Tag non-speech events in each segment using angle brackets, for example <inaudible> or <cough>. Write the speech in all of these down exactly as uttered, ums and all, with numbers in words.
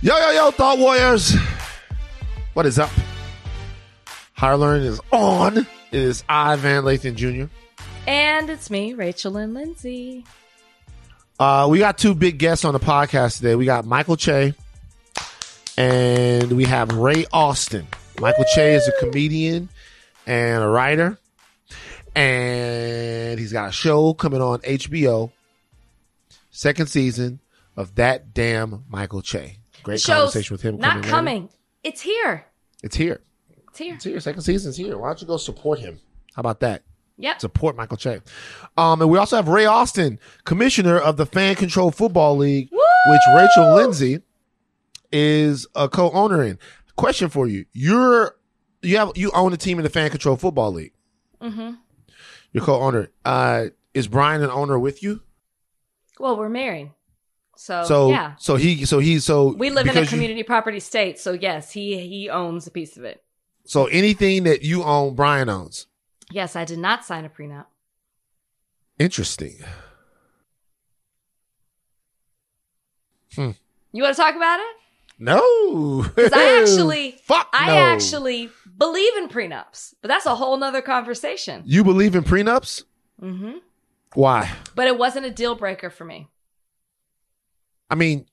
Yo, yo, yo, Thought Warriors. What is up? Higher Learning is on. It is I, Van Lathan Junior And it's me, Rachel and Lindsay. Uh, we got two big guests on the podcast today. We got Michael Che and we have Ray Austin. Michael Woo! Che is a comedian and a writer. And he's got a show coming on H B O, second season of That Damn Michael Che. Great Show's conversation with him. Not coming. coming. It's here. It's here. It's here. It's here. Second season's here. Why don't you go support him? How about that? Yep. Support Michael Che. Um, and we also have Ray Austin, commissioner of the Fan Control Football League, Woo! Which Rachel Lindsay is a co-owner in. Question for you: You're you have you own a team in the Fan Control Football League. Mm-hmm. You're co-owner. Uh, is Brian an owner with you? Well, we're married. So, so yeah. So he so he so we live in a community you, property state. So yes, he he owns a piece of it. So anything that you own, Brian owns. Yes, I did not sign a prenup. Interesting. Hmm. You want to talk about it? No. Because I actually Fuck I no. actually believe in prenups, but that's a whole nother conversation. You believe in prenups? Mm-hmm. Why? But it wasn't a deal breaker for me. I mean,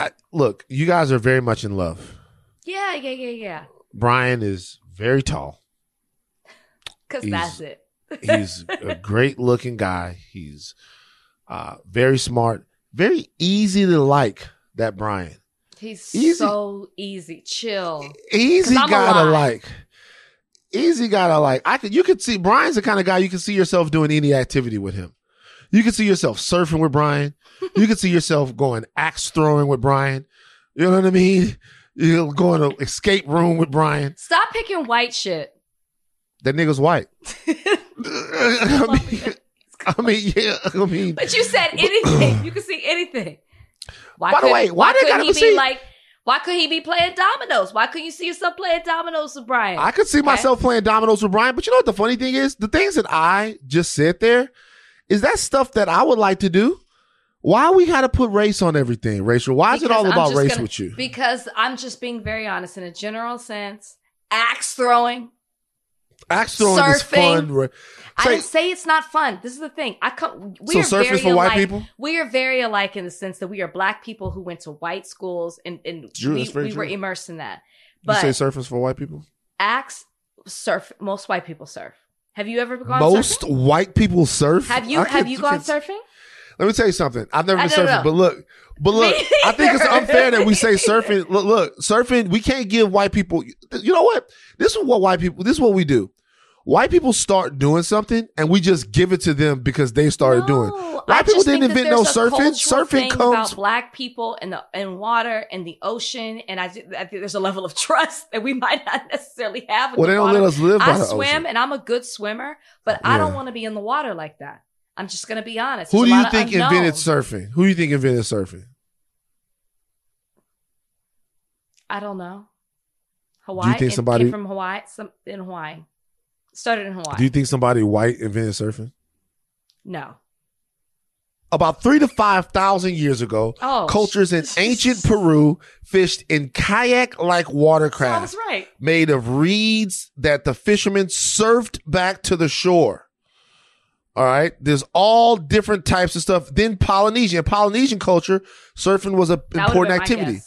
I, look, you guys are very much in love. Yeah, yeah, yeah, yeah. Brian is very tall. Because that's it. He's a great looking guy. He's uh, very smart, very easy to like, that Brian. He's easy. so easy, chill. Easy guy to like. Easy guy to like. I could, you could see Brian's the kind of guy you can see yourself doing any activity with him. You can see yourself surfing with Brian. You can see yourself going axe throwing with Brian. You know what I mean? You're going to escape room with Brian. Stop picking white shit. That nigga's white. I, mean, I mean, yeah. I mean, but you said anything. You can see anything. Why By the way, why, why did gotta he be like? Why could he be playing dominoes? Why couldn't you see yourself playing dominoes with Brian? I could see okay. myself playing dominoes with Brian. But you know what the funny thing is? The things that I just said there. Is that stuff that I would like to do? Why we got to put race on everything, Rachel? Why is because it all about race gonna, with you? Because I'm just being very honest in a general sense. Axe throwing. Axe throwing surfing. is fun. I say, didn't say it's not fun. This is the thing. I come, we so are surfing very for alike. white people? We are very alike in the sense that we are black people who went to white schools and, and Drew, we, we were immersed in that. But you say surfing for white people? Axe, surf. Most white people surf. Have you ever gone Most surfing? Most white people surf. Have you Have you gone surfing? Let me tell you something. I've never been surfing, know. but look, but look, I think it's unfair that we say surfing. Look, look, surfing. We can't give white people. You know what? This is what white people. This is what we do. White people start doing something, and we just give it to them because they started no, doing. White I people didn't invent no surfing. Surfing thing comes about black people and the and water and the ocean, and I, I think there's a level of trust that we might not necessarily have. In well, the they don't water. let us live. I by swim, the ocean. and I'm a good swimmer, but yeah. I don't want to be in the water like that. I'm just gonna be honest. Who do you think invented surfing? Who do you think invented surfing? I don't know. Hawaii. Do you think somebody came from Hawaii? Some in Hawaii. Started in Hawaii. Do you think somebody white invented surfing? No. About three to five thousand years ago, oh, cultures in ancient Peru fished in kayak-like watercraft. Sounds right. Made of reeds that the fishermen surfed back to the shore. All right. There's all different types of stuff. Then Polynesian. Polynesian culture, surfing was an important activity.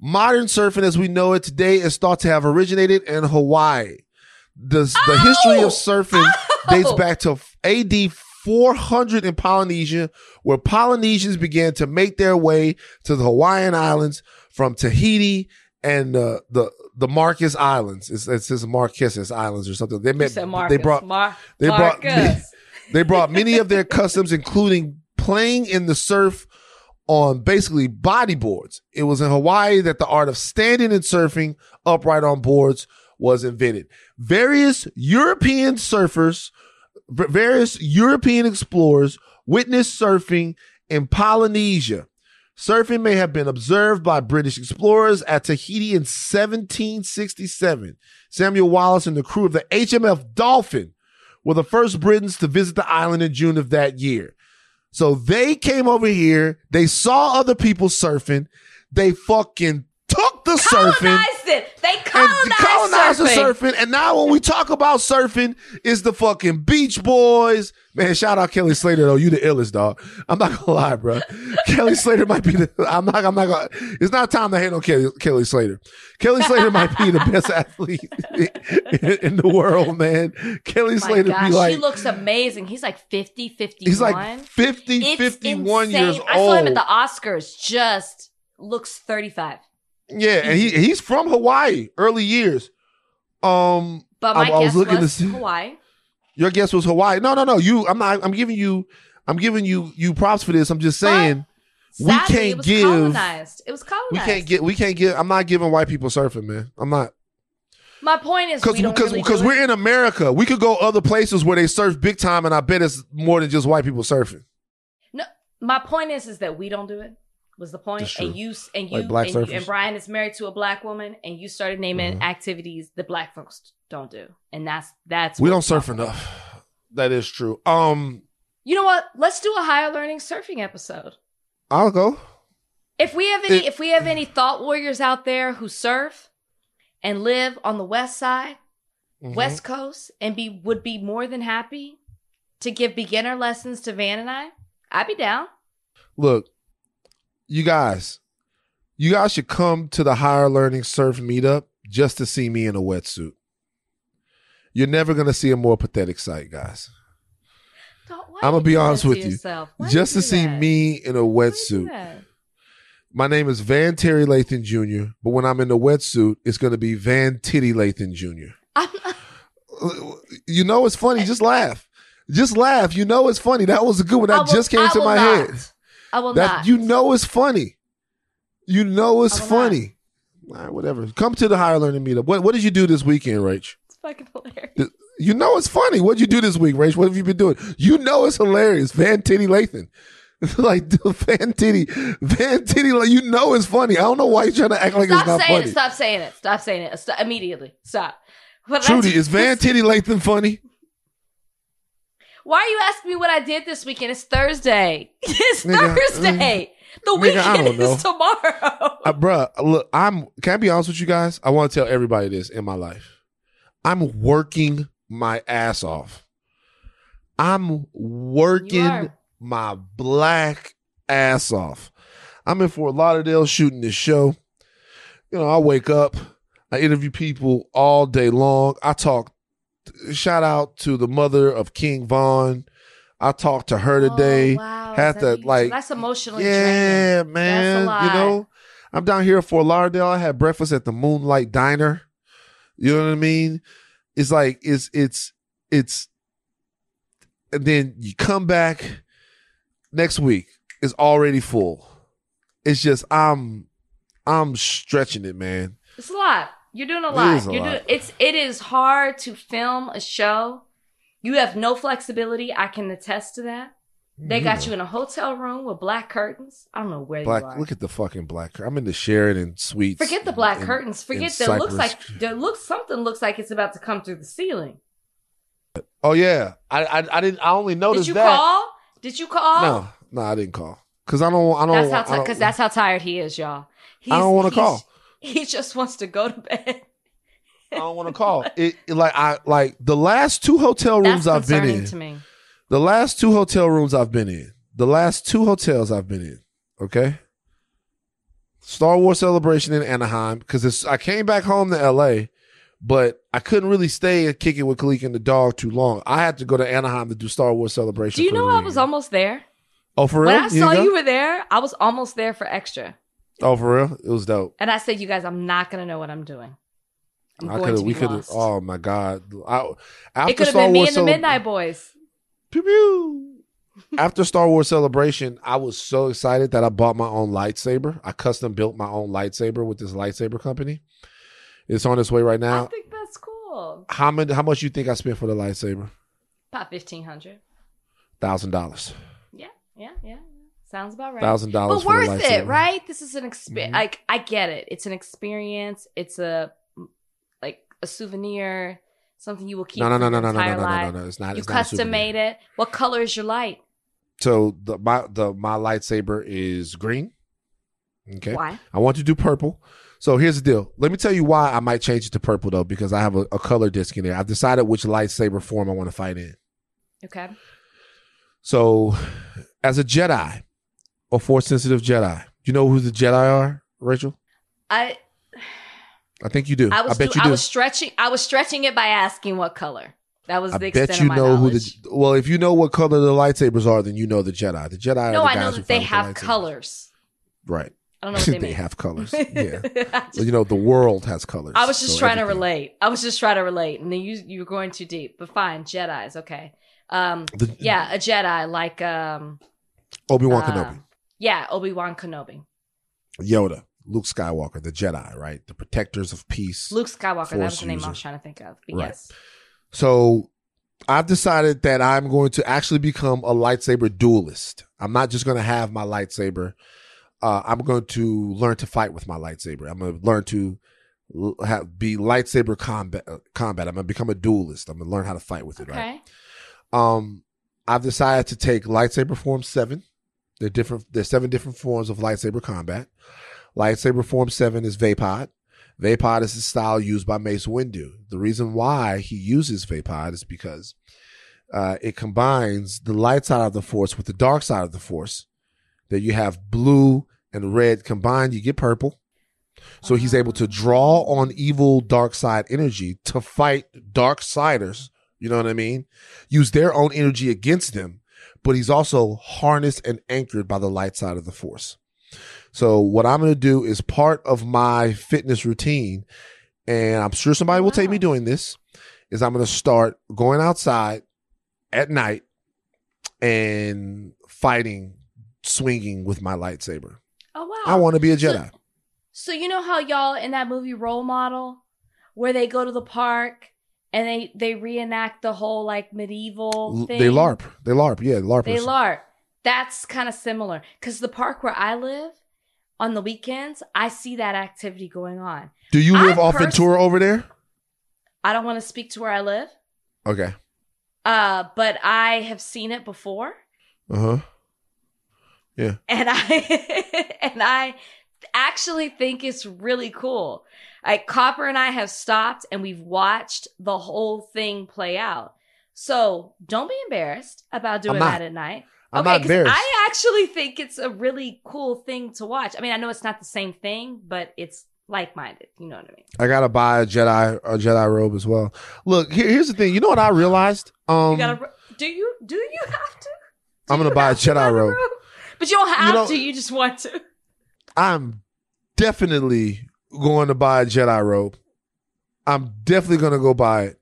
Modern surfing as we know it today is thought to have originated in Hawaii. The, oh! the history of surfing oh! dates back to A D four hundred in Polynesia, where Polynesians began to make their way to the Hawaiian Islands from Tahiti and uh, the the Marquis Islands. It's, it's, it's Marquesas Islands or something. They met, They brought. Mar- they brought. They brought many of their customs, including playing in the surf on basically bodyboards. It was in Hawaii that the art of standing and surfing upright on boards was invented. Various European surfers, various European explorers witnessed surfing in Polynesia. Surfing may have been observed by British explorers at Tahiti in seventeen sixty-seven. Samuel Wallis and the crew of the H M S Dolphin were the first Britons to visit the island in June of that year. So they came over here. They saw other people surfing. They fucking up the colonized surfing. It. They colonized, and colonized surfing. the surfing. And now when we talk about surfing, it's the fucking Beach Boys. Man, shout out Kelly Slater, though. You the illest, dog. I'm not gonna lie, bro. Kelly Slater might be the I'm not I'm not gonna it's not time to hate on Kelly Kelly Slater. Kelly Slater might be the best athlete in, in the world, man. Kelly oh Slater gosh, be like, she looks amazing. He's like fifty, fifty-one. He's like fifty, fifty-one insane. years old. I saw him at the Oscars, just looks thirty-five. Yeah, and he he's from Hawaii, early years. Um But my I, guess I was, looking was to see, Hawaii. Your guess was Hawaii. No, no, no. You, I'm not. I'm giving you. I'm giving you. You props for this. I'm just saying. But we sadly, can't it was give. Colonized. It was colonized. We can't get. We can't get. I'm not giving white people surfing, man. I'm not. My point is because because really because we're in America. We could go other places where they surf big time, and I bet it's more than just white people surfing. No, my point is is that we don't do it. Was the point? That's true. And you and you, like and, you and Brian is married to a black woman, and you started naming mm-hmm. activities that black folks don't do, and that's that's we don't surf enough. That is true. Um, you know what? Let's do a higher learning surfing episode. I'll go. If we have any, it, if we have any thought warriors out there who surf and live on the west side, mm-hmm. west coast, and be would be more than happy to give beginner lessons to Van and I, I'd be down. Look. You guys, you guys should come to the Higher Learning Surf meetup just to see me in a wetsuit. You're never going to see a more pathetic sight, guys. I'm going to be honest with you. Just to see me in a wetsuit. My name is Van Terry Lathan Junior, but when I'm in the wetsuit, it's going to be Van Titty Lathan Junior You know, it's funny. Just laugh. Just laugh. You know, it's funny. That was a good one. That just came to my head. I will that, not. You know it's funny. You know it's funny. All right, whatever. Come to the Higher Learning Meetup. What, what did you do this weekend, Rach? It's fucking hilarious. You know it's funny. What did you do this week, Rach? What have you been doing? You know it's hilarious. Van Titty Lathan. Like, dude, Van Titty. Van Titty, like, you know it's funny. I don't know why you're trying to act like stop it's not funny. It, stop saying it. Stop saying it. Stop, immediately. Stop. But Trudy, is Van Titty Lathan funny? Why are you asking me what I did this weekend? It's Thursday. It's nigga, Thursday. The nigga, weekend is tomorrow. Uh, bruh, look, I'm, can I be honest with you guys? I want to tell everybody this in my life. I'm working my ass off. I'm working my black ass off. I'm in Fort Lauderdale shooting this show. You know, I wake up. I interview people all day long. I talk. Shout out to the mother of King Von. I talked to her today. Oh, wow. Had to that, like that's emotionally yeah, draining. Man. That's a lot. You know, I'm down here in Fort Lauderdale. I had breakfast at the Moonlight Diner. You know what I mean? It's like it's it's it's. And then you come back next week. It's already full. It's just I'm I'm stretching it, man. It's a lot. You're doing a lot. It is a You're lot. Doing, it's it is hard to film a show. You have no flexibility. I can attest to that. They yeah. got you in a hotel room with black curtains. I don't know where black, you are. Look at the fucking black curtains. I'm in the Sheridan Suites. Forget the black in, curtains. Forget that. Looks like there looks something looks like it's about to come through the ceiling. Oh yeah, I I, I didn't. I only noticed that. Did you that. call? Did you call? No, no, I didn't call because I don't. I don't. That's how because t- that's how tired he is, y'all. He's, I don't want to call. He just wants to go to bed. I don't want to call it, it like I like the last two hotel rooms That's I've been in. To me. The last two hotel rooms I've been in. The last two hotels I've been in. Okay. Star Wars Celebration in Anaheim because I came back home to L A, but I couldn't really stay and kick it with Kalik and the dog too long. I had to go to Anaheim to do Star Wars Celebration. Do you know I was almost there? Oh, for real? When I saw you were there, I was almost there for extra. Oh, for real? It was dope. And I said, you guys, I'm not going to know what I'm doing. I'm I going to be we lost. Oh, my God. I, after it could have been Star me Wars and Cele- the Midnight Boys. Pew, pew. After Star Wars Celebration, I was so excited that I bought my own lightsaber. I custom built my own lightsaber with this lightsaber company. It's on its way right now. I think that's cool. How many, How much do you think I spent for the lightsaber? About fifteen hundred dollars. one thousand dollars. Yeah, yeah, yeah. Sounds about right. one thousand dollars but worth it, saving. Right? This is an experience. Mm-hmm. Like, I get it. It's an experience. It's a like a souvenir, something you will keep. No, no, no, no, no, no, no, no, no, no. It's not. You it's custom not a made it. What color is your light? So the my the my lightsaber is green. Okay. Why? I want you to do purple. So here's the deal. Let me tell you why I might change it to purple, though, because I have a, a color disc in there. I've decided which lightsaber form I want to fight in. Okay. So as a Jedi or Force-sensitive Jedi, you know who the Jedi are, Rachel? I I think you do. I, was I bet do, you do. I was, stretching, I was stretching it by asking what color. That was the I extent bet you of my know knowledge. Who the, well, if you know what color the lightsabers are, then you know the Jedi. The Jedi no, are the I guys know that who they have the colors. Right. I don't know what they, they mean. have colors. Yeah. just, you know, the world has colors. I was just so trying everything. to relate. I was just trying to relate. And then you you were going too deep. But fine, Jedis, okay. Um, the, yeah, a Jedi like um, Obi-Wan uh, Kenobi. Yeah, Obi-Wan Kenobi. Yoda, Luke Skywalker, the Jedi, right? The protectors of peace. Luke Skywalker, that was the name user. I was trying to think of. But right. Yes. So I've decided that I'm going to actually become a lightsaber duelist. I'm not just going to have my lightsaber. Uh, I'm going to learn to fight with my lightsaber. I'm going to learn to have, be lightsaber combat. Uh, combat. I'm going to become a duelist. I'm going to learn how to fight with it. Okay. Right? Um, I've decided to take lightsaber form seven. They're different. There's seven different forms of lightsaber combat. Lightsaber form seven is Vaapad. Vaapad is the style used by Mace Windu. The reason why he uses Vaapad is because uh, it combines the light side of the Force with the dark side of the Force. That you have blue and red combined, you get purple. So he's able to draw on evil dark side energy to fight dark siders. You know what I mean? Use their own energy against them, but he's also harnessed and anchored by the light side of the Force. So what I'm going to do is part of my fitness routine, and I'm sure somebody will wow. take me doing this, is I'm going to start going outside at night and fighting, swinging with my lightsaber. Oh, wow. I want to be a Jedi. So, so you know how y'all in that movie Role Model, where they go to the park and they, they reenact the whole like medieval thing? They LARP. They LARP. Yeah, LARP. They LARP. That's kind of similar because the park where I live on the weekends, I see that activity going on. Do you live I off pers- Ventura over there? I don't want to speak to where I live. Okay. Uh, but I have seen it before. Uh-huh. Yeah. And I and I actually think it's really cool. Like Copper and I have stopped and we've watched the whole thing play out. So don't be embarrassed about doing that at night. I'm okay, not embarrassed. I actually think it's a really cool thing to watch. I mean, I know it's not the same thing, but it's like-minded. You know what I mean? I gotta buy a Jedi a Jedi robe as well. Look, here, here's the thing. You know what I realized? Um, you gotta, do you do you have to? Do I'm gonna buy a Jedi buy robe. robe. But you don't have you know, to. You just want to. I'm definitely going to buy a Jedi robe. I'm definitely going to go buy it.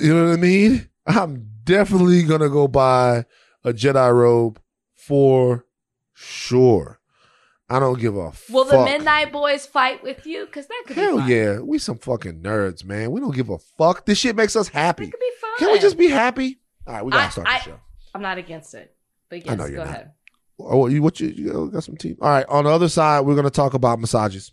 You know what I mean? I'm definitely going to go buy a Jedi robe for sure. I don't give a Will fuck. Will the Midnight Boys fight with you? Because that could Hell be fun. Hell yeah. We some fucking nerds, man. We don't give a fuck. This shit makes us happy. It could be fun. Can we just be happy? All right, we got to start I, the show. I'm not against it. But yes, I know you're go not. ahead. Oh, you what you, you got some tea? All right. On the other side, we're going to talk about massages.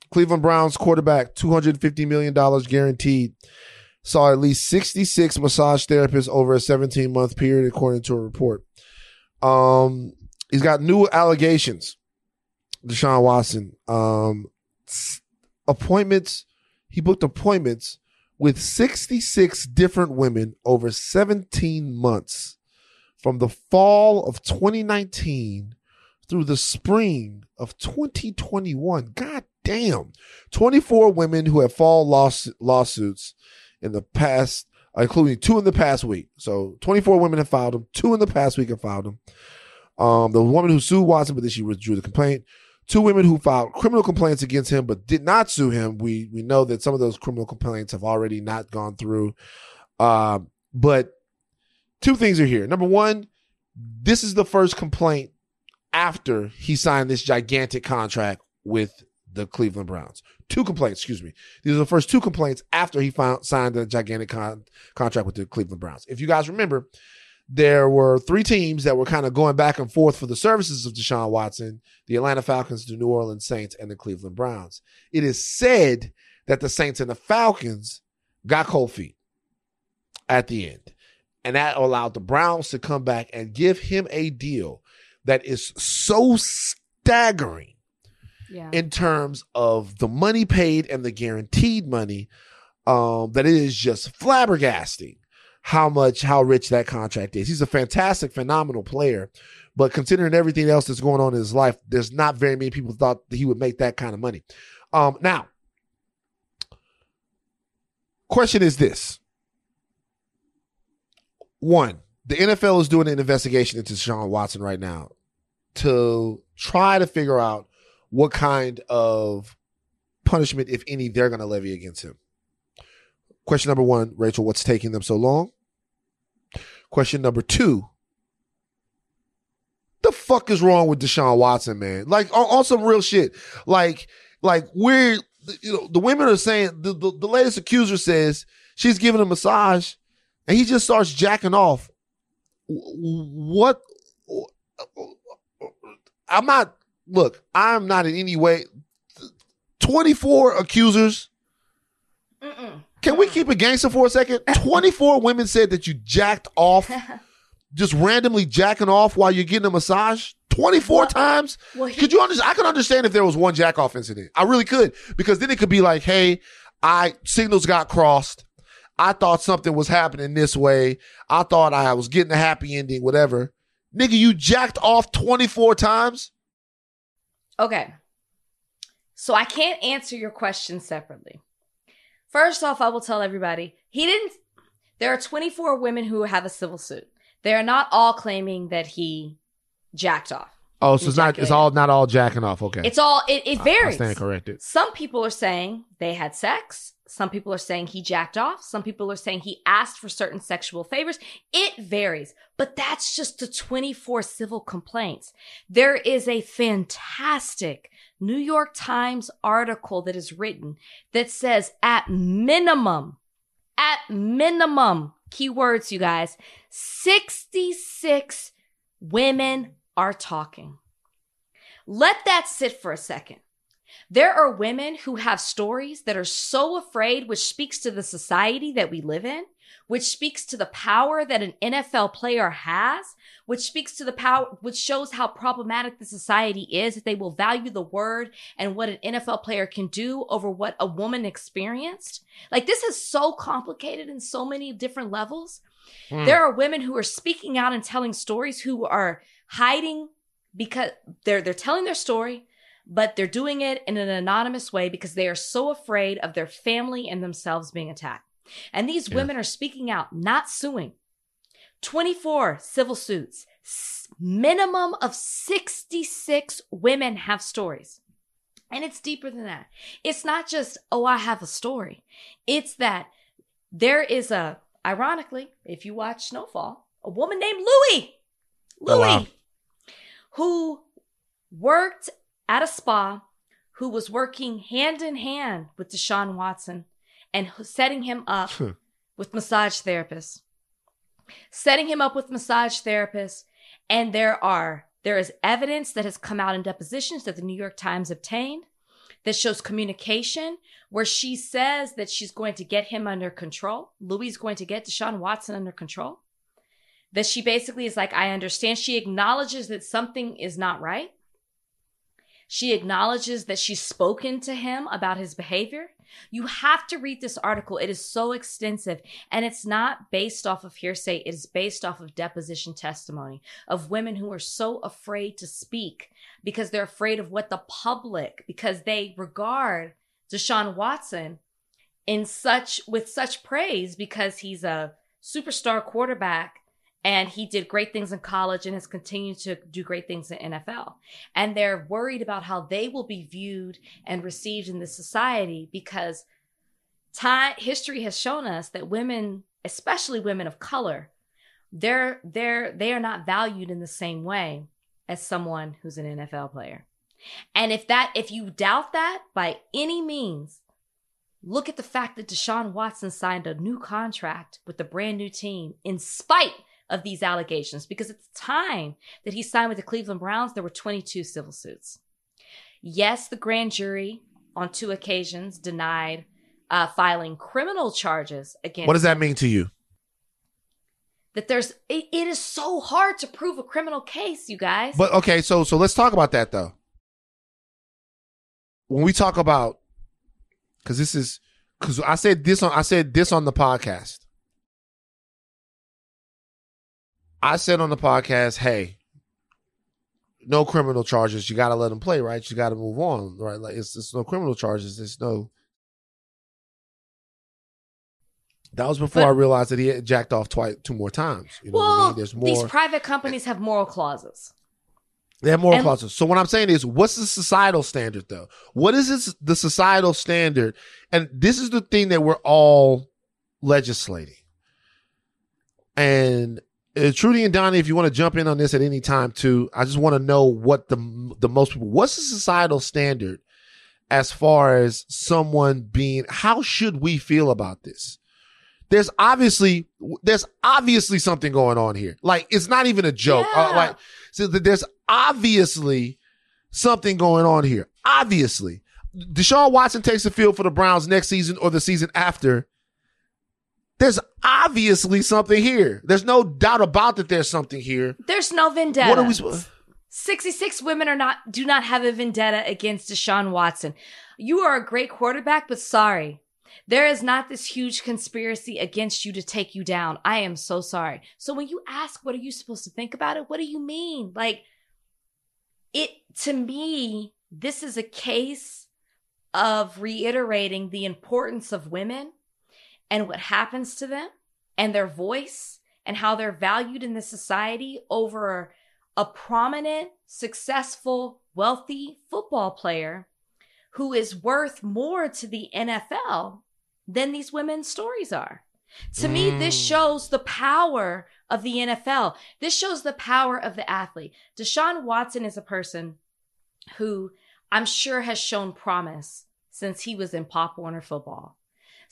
Cleveland Browns quarterback, two hundred fifty million dollars guaranteed. Saw at least sixty-six massage therapists over a seventeen-month period, according to a report. Um, he's got new allegations, Deshaun Watson. Um, appointments, he booked appointments with sixty-six different women over seventeen months. From the fall of twenty nineteen through the spring of twenty twenty-one. God damn. twenty-four women who have filed laws- lawsuits in the past, including two in the past week. So twenty-four women have filed them. Two in the past week have filed them. Um, the woman who sued Watson, but then she withdrew the complaint. Two women who filed criminal complaints against him, but did not sue him. We we know that some of those criminal complaints have already not gone through. Uh, but... Two things are here. Number one, this is the first complaint after he signed this gigantic contract with the Cleveland Browns. Two complaints, excuse me. These are the first two complaints after he found, signed a gigantic con- contract with the Cleveland Browns. If you guys remember, there were three teams that were kind of going back and forth for the services of Deshaun Watson: the Atlanta Falcons, the New Orleans Saints, and the Cleveland Browns. It is said that the Saints and the Falcons got cold feet at the end, and that allowed the Browns to come back and give him a deal that is so staggering yeah. in terms of the money paid and the guaranteed money um, that it is just flabbergasting how much, how rich that contract is. He's a fantastic, phenomenal player, but considering everything else that's going on in his life, there's not very many people thought that he would make that kind of money. Um, now, question is this. One, the N F L is doing an investigation into Deshaun Watson right now to try to figure out what kind of punishment, if any, they're going to levy against him. Question number one, Rachel, what's taking them so long? Question number two, the fuck is wrong with Deshaun Watson, man? Like, on, on some real shit. Like, like we're, you know, the women are saying, the, the, the latest accuser says she's giving a massage and he just starts jacking off. What? I'm not, look, I'm not in any way, twenty-four accusers. Mm-mm. Can we keep it gangster for a second? twenty-four women said that you jacked off, just randomly jacking off while you're getting a massage. twenty-four well, times? Well, he, could you understand? I could understand if there was one jack off incident. I really could, because then it could be like, hey, I signals got crossed. I thought something was happening this way. I thought I was getting a happy ending, whatever. Nigga, you jacked off twenty-four times? Okay. So I can't answer your question separately. First off, I will tell everybody, he didn't, there are twenty-four women who have a civil suit. They are not all claiming that he jacked off. Oh, so it's not, it's all, not all jacking off. Okay. It's all, it, it varies. I stand corrected. Some people are saying they had sex. Some people are saying he jacked off. Some people are saying he asked for certain sexual favors. It varies, but that's just the twenty-four civil complaints. There is a fantastic New York Times article that is written that says at minimum, at minimum, keywords, you guys, sixty-six women are talking. Let that sit for a second. There are women who have stories that are so afraid, which speaks to the society that we live in, which speaks to the power that an N F L player has, which speaks to the power, which shows how problematic the society is, that they will value the word and what an N F L player can do over what a woman experienced. Like, this is so complicated in so many different levels. Mm. There are women who are speaking out and telling stories who are hiding because they're they're telling their story, but they're doing it in an anonymous way because they are so afraid of their family and themselves being attacked. And these yeah. women are speaking out, not suing. twenty-four civil suits, minimum of sixty-six women have stories. And it's deeper than that. It's not just, oh, I have a story. It's that there is a, ironically, if you watch Snowfall, a woman named Louis, Louis, oh, wow. who worked at a spa, who was working hand in hand with Deshaun Watson and setting him up huh. with massage therapists, setting him up with massage therapists. And there are, there is evidence that has come out in depositions that the New York Times obtained that shows communication where she says that she's going to get him under control. Louis is going to get Deshaun Watson under control. That she basically is like, I understand. She acknowledges that something is not right. She acknowledges that she's spoken to him about his behavior. You have to read this article. It is so extensive. And it's not based off of hearsay. It is based off of deposition testimony of women who are so afraid to speak because they're afraid of what the public, because they regard Deshaun Watson in such, with such praise because he's a superstar quarterback. And he did great things in college and has continued to do great things in N F L. And they're worried about how they will be viewed and received in this society because time, history has shown us that women, especially women of color, they're, they're, they are not valued in the same way as someone who's an N F L player. And if that, if you doubt that by any means, look at the fact that Deshaun Watson signed a new contract with a brand new team in spite of these allegations, because at the time that he signed with the Cleveland Browns, there were twenty-two civil suits. Yes, the grand jury on two occasions denied uh, filing criminal charges against. What does that mean to you? That there's, it, it is so hard to prove a criminal case, you guys. But okay, so so let's talk about that though. When we talk about, because this is, because I said this on, I said this on the podcast. I said on the podcast, hey, no criminal charges. You got to let them play, right? You got to move on, right? Like it's, it's no criminal charges. It's no. That was before but, I realized that he had jacked off twice, two more times. You know well, what I mean? There's more. These private companies have moral clauses. They have moral and, clauses. So what I'm saying is, what's the societal standard, though? What is this, the societal standard? And this is the thing that we're all legislating. And Uh, Trudy and Donnie, if you want to jump in on this at any time too, I just want to know what the the most people, what's the societal standard as far as someone being, how should we feel about this? There's obviously there's obviously something going on here. Like it's not even a joke. Yeah. Uh, like so there's obviously something going on here. Obviously, Deshaun Watson takes the field for the Browns next season or the season after. There's obviously something here. There's no doubt about that. There's something here. There's no vendetta. What are we supposed? sixty-six women are not do not have a vendetta against Deshaun Watson. You are a great quarterback, but sorry, there is not this huge conspiracy against you to take you down. I am so sorry. So when you ask, what are you supposed to think about it? What do you mean? Like it to me, this is a case of reiterating the importance of women. And what happens to them and their voice and how they're valued in the society over a prominent, successful, wealthy football player who is worth more to the N F L than these women's stories are. To mm. me, this shows the power of the N F L. This shows the power of the athlete. Deshaun Watson is a person who I'm sure has shown promise since he was in Pop Warner football.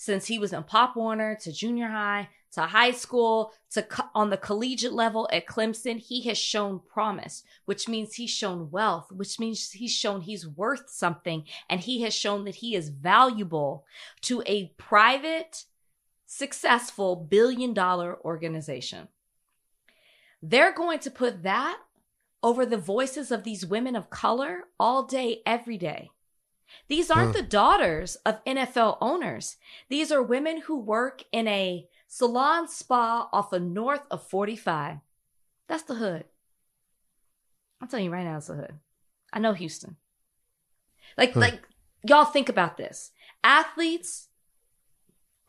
Since he was in Pop Warner to junior high to high school to co- on the collegiate level at Clemson, he has shown promise, which means he's shown wealth, which means he's shown he's worth something. And he has shown that he is valuable to a private, successful billion dollar organization. They're going to put that over the voices of these women of color all day, every day. These aren't huh. the daughters of N F L owners. These are women who work in a salon spa off of north of forty-five. That's the hood. I'm telling you right now, it's the hood. I know Houston. Like, huh. like y'all think about this. Athletes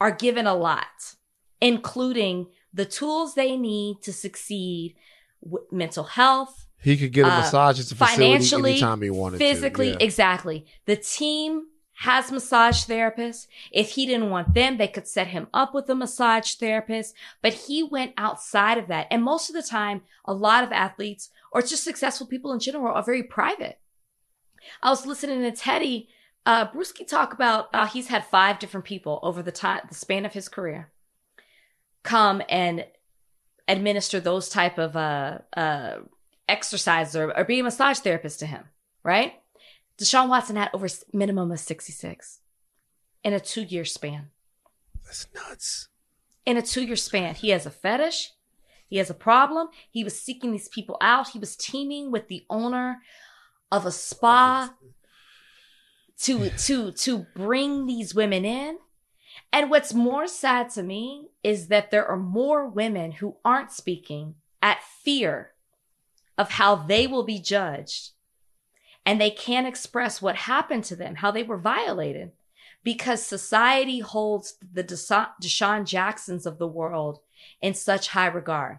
are given a lot, including the tools they need to succeed, w- mental health. He could get a massage at the facility anytime he wanted to. Physically, yeah. Exactly. The team has massage therapists. If he didn't want them, they could set him up with a massage therapist. But he went outside of that. And most of the time, a lot of athletes or just successful people in general are very private. I was listening to Teddy uh, Bruschi talk about uh, he's had five different people over the time, the span of his career come and administer those type of uh, uh exercises or, or be a massage therapist to him, right? Deshaun Watson had over minimum of sixty-six in a two-year span. That's nuts. In a two-year span. He has a fetish. He has a problem. He was seeking these people out. He was teaming with the owner of a spa to, to, to bring these women in. And what's more sad to me is that there are more women who aren't speaking at fear of how they will be judged, and they can't express what happened to them, how they were violated, because society holds the Desha- Deshaun Jacksons of the world in such high regard.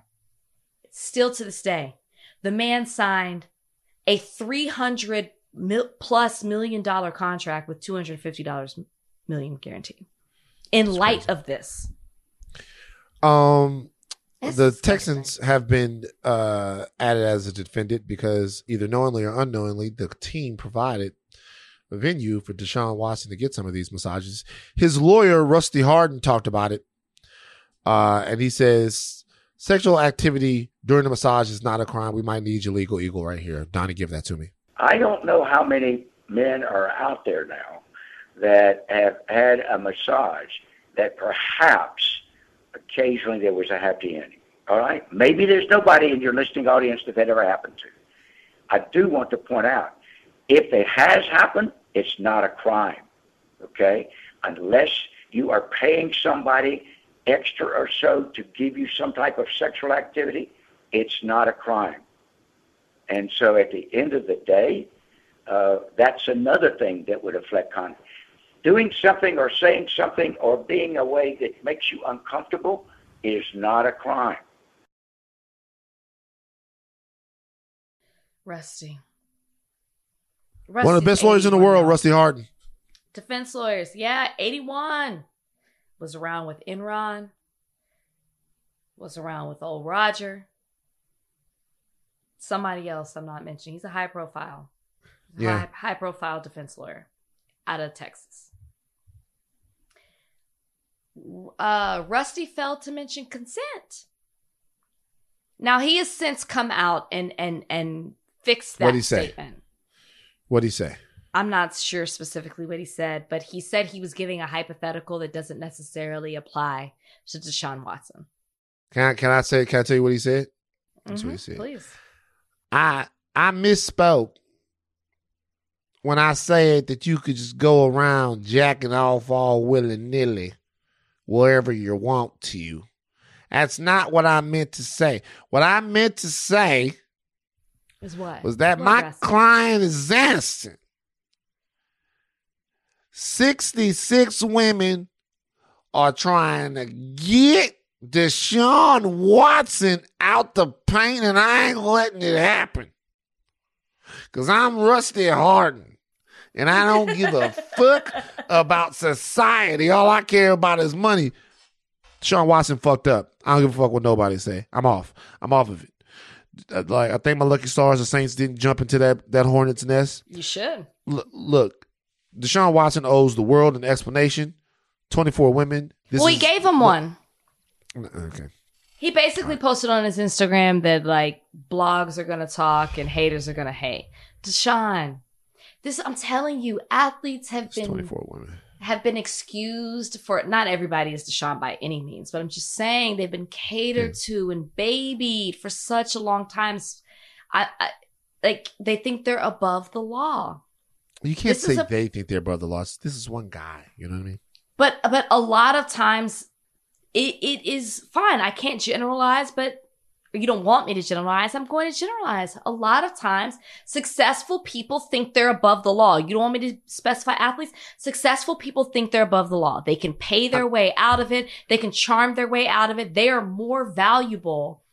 Still to this day, the man signed a three hundred plus million dollar contract with two hundred fifty million guaranteed in light of this. Um, That's the disgusting. Texans have been uh, added as a defendant because either knowingly or unknowingly, the team provided a venue for Deshaun Watson to get some of these massages. His lawyer, Rusty Hardin, talked about it. Uh, and he says, sexual activity during a massage is not a crime. We might need your legal eagle right here. Donnie, give that to me. I don't know how many men are out there now that have had a massage that perhaps occasionally there was a happy ending. All right? Maybe there's nobody in your listening audience that that ever happened to. I do want to point out, if it has happened, it's not a crime, okay? Unless you are paying somebody extra or so to give you some type of sexual activity, it's not a crime. And so at the end of the day, uh, that's another thing that would affect conduct. Doing something or saying something or being a way that makes you uncomfortable is not a crime. Rusty. Rusty One of the best lawyers in the world, Rusty Hardin. Defense lawyers. Yeah, eighty-one. Was around with Enron. Was around with old Roger. Somebody else I'm not mentioning. He's a high profile. Yeah. High, high profile defense lawyer out of Texas. Uh, Rusty failed to mention consent. Now, he has since come out and and and fixed that What'd statement. What did he say? I'm not sure specifically what he said, but he said he was giving a hypothetical that doesn't necessarily apply to Deshaun Watson. Can I, can I say? Can I tell you what he said? That's mm-hmm, what he said. Please. I I misspoke when I said that you could just go around jacking off all willy-nilly wherever you want to. That's not what I meant to say. What I meant to say is what was that what my Rusty? Client is innocent. sixty-six women are trying to get Deshaun Watson out the paint, and I ain't letting it happen. Because I'm Rusty Hardin, and I don't give a fuck about society. All I care about is money. Deshaun Watson fucked up. I don't give a fuck what nobody say. I'm off. I'm off of it. Like, I think my lucky stars the Saints didn't jump into that, that hornet's nest. You should. L- look. Deshaun Watson owes the world an explanation. twenty-four women. This well, he is, gave him look, one. Okay. He basically right. posted on his Instagram that like blogs are going to talk and haters are going to hate. Deshaun, this I'm telling you, athletes have it's been twenty-four women have been excused for not everybody is Deshaun by any means, but I'm just saying they've been catered yeah. to and babied for such a long time. I, I like they think they're above the law. You can't this say a, they think they're above the law. This is one guy. You know what I mean? But but a lot of times it, it is fine. I can't generalize, but you don't want me to generalize. I'm going to generalize. A lot of times successful people think they're above the law. You don't want me to specify athletes. Successful people think they're above the law. They can pay their way out of it. They can charm their way out of it. They are more valuable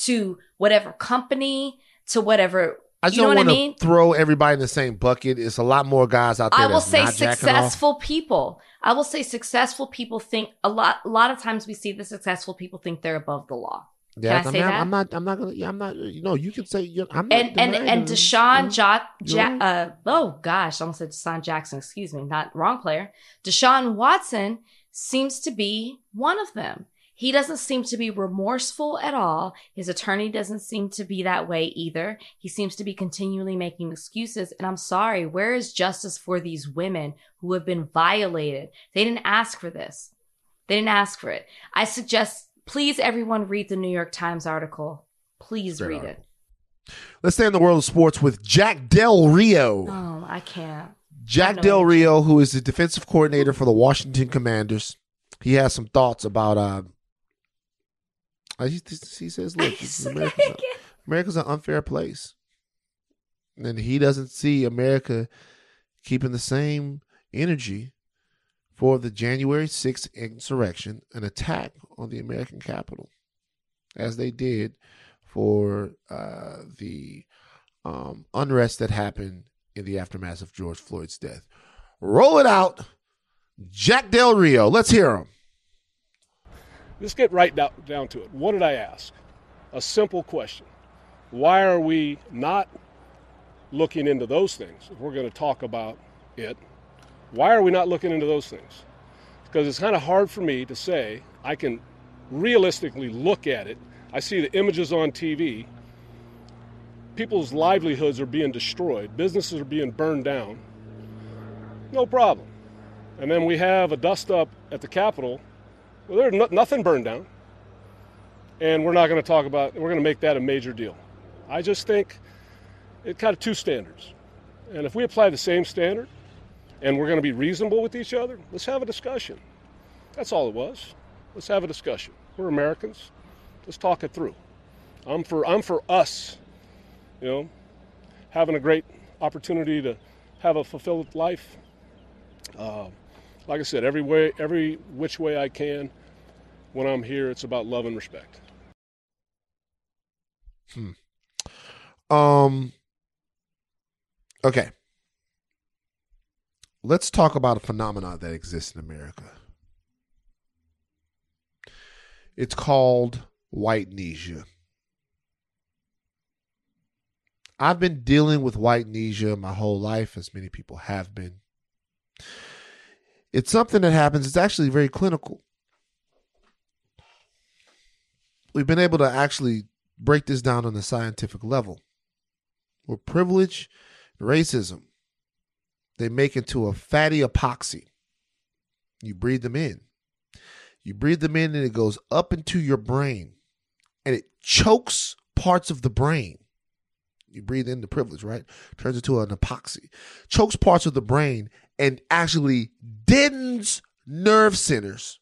to whatever company, to whatever I just you know don't want I mean? to throw everybody in the same bucket. It's a lot more guys out there. I will that's say not successful people. I will say successful people think a lot. A lot of times we see the successful people think they're above the law. Yeah, can I say I'm, that? I'm not. I'm not gonna. Yeah, I'm not. You know, you can say. You know, I'm and not and and Deshaun you know, Jack. Ja- you know? uh, oh gosh, I almost said Deshaun Jackson. Excuse me, not wrong player. Deshaun Watson seems to be one of them. He doesn't seem to be remorseful at all. His attorney doesn't seem to be that way either. He seems to be continually making excuses. And I'm sorry, where is justice for these women who have been violated? They didn't ask for this. They didn't ask for it. I suggest, please, everyone read the New York Times article. Please read it. Let's stay in the world of sports with Jack Del Rio. Oh, I can't. Jack Del Rio, who is the defensive coordinator for the Washington Commanders. He has some thoughts about... Uh, He, he says, look, America's, America's an unfair place. And he doesn't see America keeping the same energy for the January sixth insurrection, an attack on the American Capitol, as they did for uh, the um, unrest that happened in the aftermath of George Floyd's death. Roll it out. Jack Del Rio. Let's hear him. Let's get right down, down to it. What did I ask? A simple question. Why are we not looking into those things? If we're going to talk about it, why are we not looking into those things? Because it's kind of hard for me to say I can realistically look at it. I see the images on T V. People's livelihoods are being destroyed. Businesses are being burned down. No problem. And then we have a dust-up at the Capitol. Well, there's no, nothing burned down. And we're not going to talk about, we're going to make that a major deal. I just think it's kind of two standards. And if we apply the same standard and we're going to be reasonable with each other, let's have a discussion. That's all it was. Let's have a discussion. We're Americans. Let's talk it through. I'm for, I'm for us, you know, having a great opportunity to have a fulfilled life. Uh, like I said, every way, every which way I can, when I'm here, it's about love and respect. Hmm. Um. Okay. Let's talk about a phenomenon that exists in America. It's called whitenesia. I've been dealing with whitenesia my whole life, as many people have been. It's something that happens. It's actually very clinical. We've been able to actually break this down on a scientific level. Where privilege, racism, they make into a fatty epoxy. You breathe them in. You breathe them in and it goes up into your brain. And it chokes parts of the brain. You breathe in the privilege, right? Turns into an epoxy. Chokes parts of the brain and actually deadens nerve centers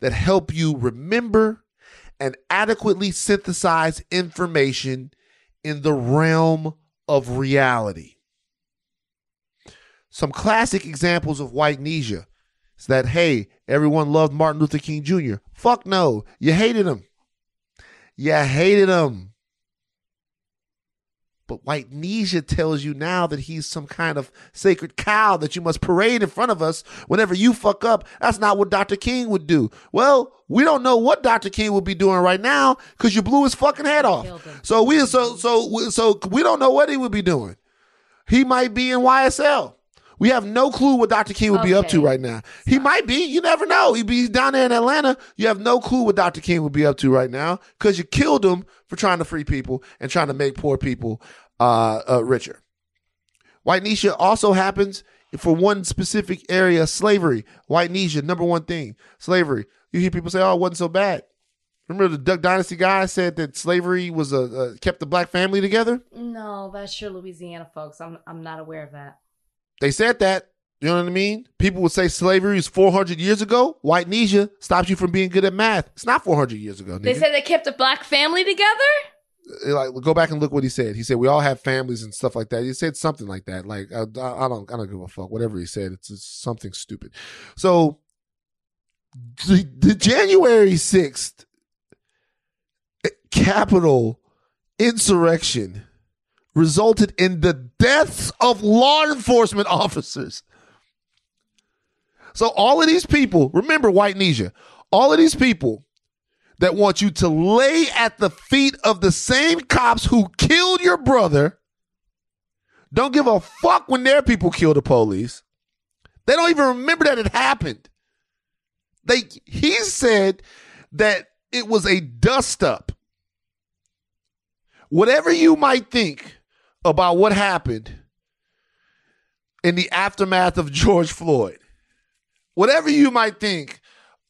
that help you remember and adequately synthesize information in the realm of reality. Some classic examples of whitenesia is that, hey, everyone loved Martin Luther King Junior Fuck no, you hated him. You hated him. But whitenesia tells you now that he's some kind of sacred cow that you must parade in front of us whenever you fuck up. That's not what Doctor King would do. Well, we don't know what Doctor King would be doing right now because you blew his fucking head off. So we so so so we don't know what he would be doing. He might be in Y S L. We have no clue what Doctor King would okay. be up to right now. He might be. You never know. He'd be down there in Atlanta. You have no clue what Doctor King would be up to right now because you killed him for trying to free people and trying to make poor people uh, uh, richer. Whitenesia also happens for one specific area, slavery. Whitenesia, number one thing, slavery. You hear people say, oh, it wasn't so bad. Remember the Duck Dynasty guy said that slavery was a, uh, kept the black family together? No, that's your Louisiana folks. I'm I'm not aware of that. They said that, you know what I mean? People would say slavery was four hundred years ago. Whitenesia stops you from being good at math. It's not four hundred years ago. Nigga. They said they kept a black family together? Like, go back and look what he said. He said, we all have families and stuff like that. He said something like that. Like, I, I don't I don't give a fuck. Whatever he said, it's, it's something stupid. So, the, the January sixth Capitol insurrection resulted in the deaths of law enforcement officers. So all of these people, remember whitenesia, all of these people that want you to lay at the feet of the same cops who killed your brother, don't give a fuck when their people kill the police. They don't even remember that it happened. They, he said that it was a dust up. Whatever you might think about what happened in the aftermath of George Floyd, whatever you might think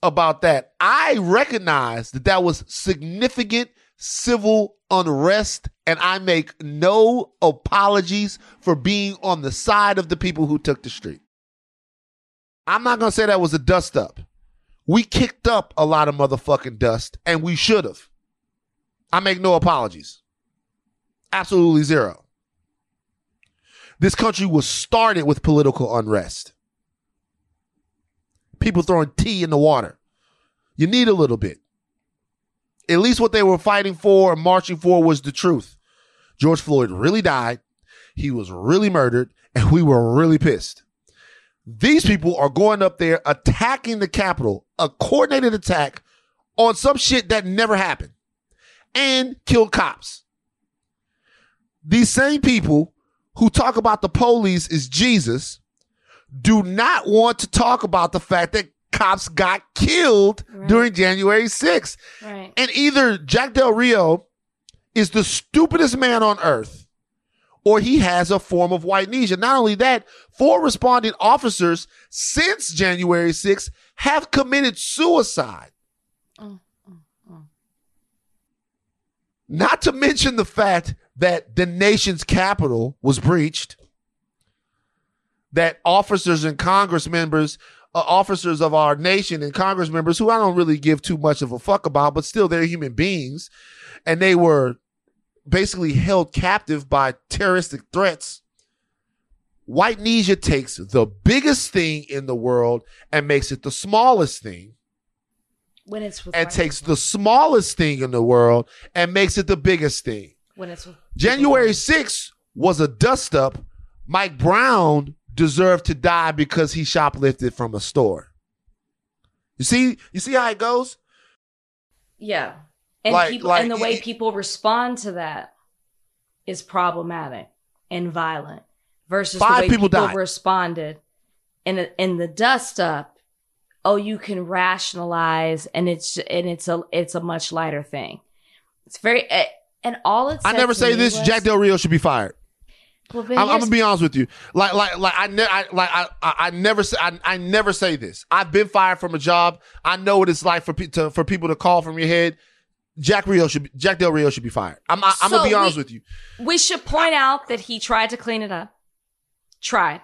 about that, I recognize that that was significant civil unrest, and I make no apologies for being on the side of the people who took the street. I'm not going to say that was a dust up. We kicked up a lot of motherfucking dust, and we should have. I make no apologies. Absolutely zero. This country was started with political unrest. People throwing tea in the water. You need a little bit. At least what they were fighting for and marching for was the truth. George Floyd really died. He was really murdered. And we were really pissed. These people are going up there attacking the Capitol, a coordinated attack on some shit that never happened, and killed cops. These same people who talk about the police is Jesus do not want to talk about the fact that cops got killed right. during January sixth. Right. And either Jack Del Rio is the stupidest man on earth, or he has a form of whitenesia. Not only that, four responding officers since January sixth have committed suicide. Oh, oh, oh. Not to mention the fact that the nation's capital was breached, that officers and Congress members, uh, officers of our nation and Congress members, who I don't really give too much of a fuck about, but still they're human beings, and they were basically held captive by terroristic threats. Whitenesia takes the biggest thing in the world and makes it the smallest thing. When it's with and takes people. The smallest thing in the world and makes it the biggest thing. When it's January sixth was a dust up. Mike Brown deserved to die because he shoplifted from a store. You see, you see how it goes? Yeah. And like, people, like, and the way it, people respond to that is problematic and violent versus the way people, people responded in a, in the dust up. Oh, you can rationalize, and it's and it's a it's a much lighter thing. It's very uh, and all it's. I never say this. Was, Jack Del Rio should be fired. Well, I'm, I'm gonna be honest with you. Like, like, like I, ne- I like, I, I, I never say, I, I never say this. I've been fired from a job. I know what it's like for pe- to, for people to call from your head. Jack Rio should, be, Jack Del Rio should be fired. I'm, I, I'm so gonna be honest we, with you. We should point out that he tried to clean it up. Tried.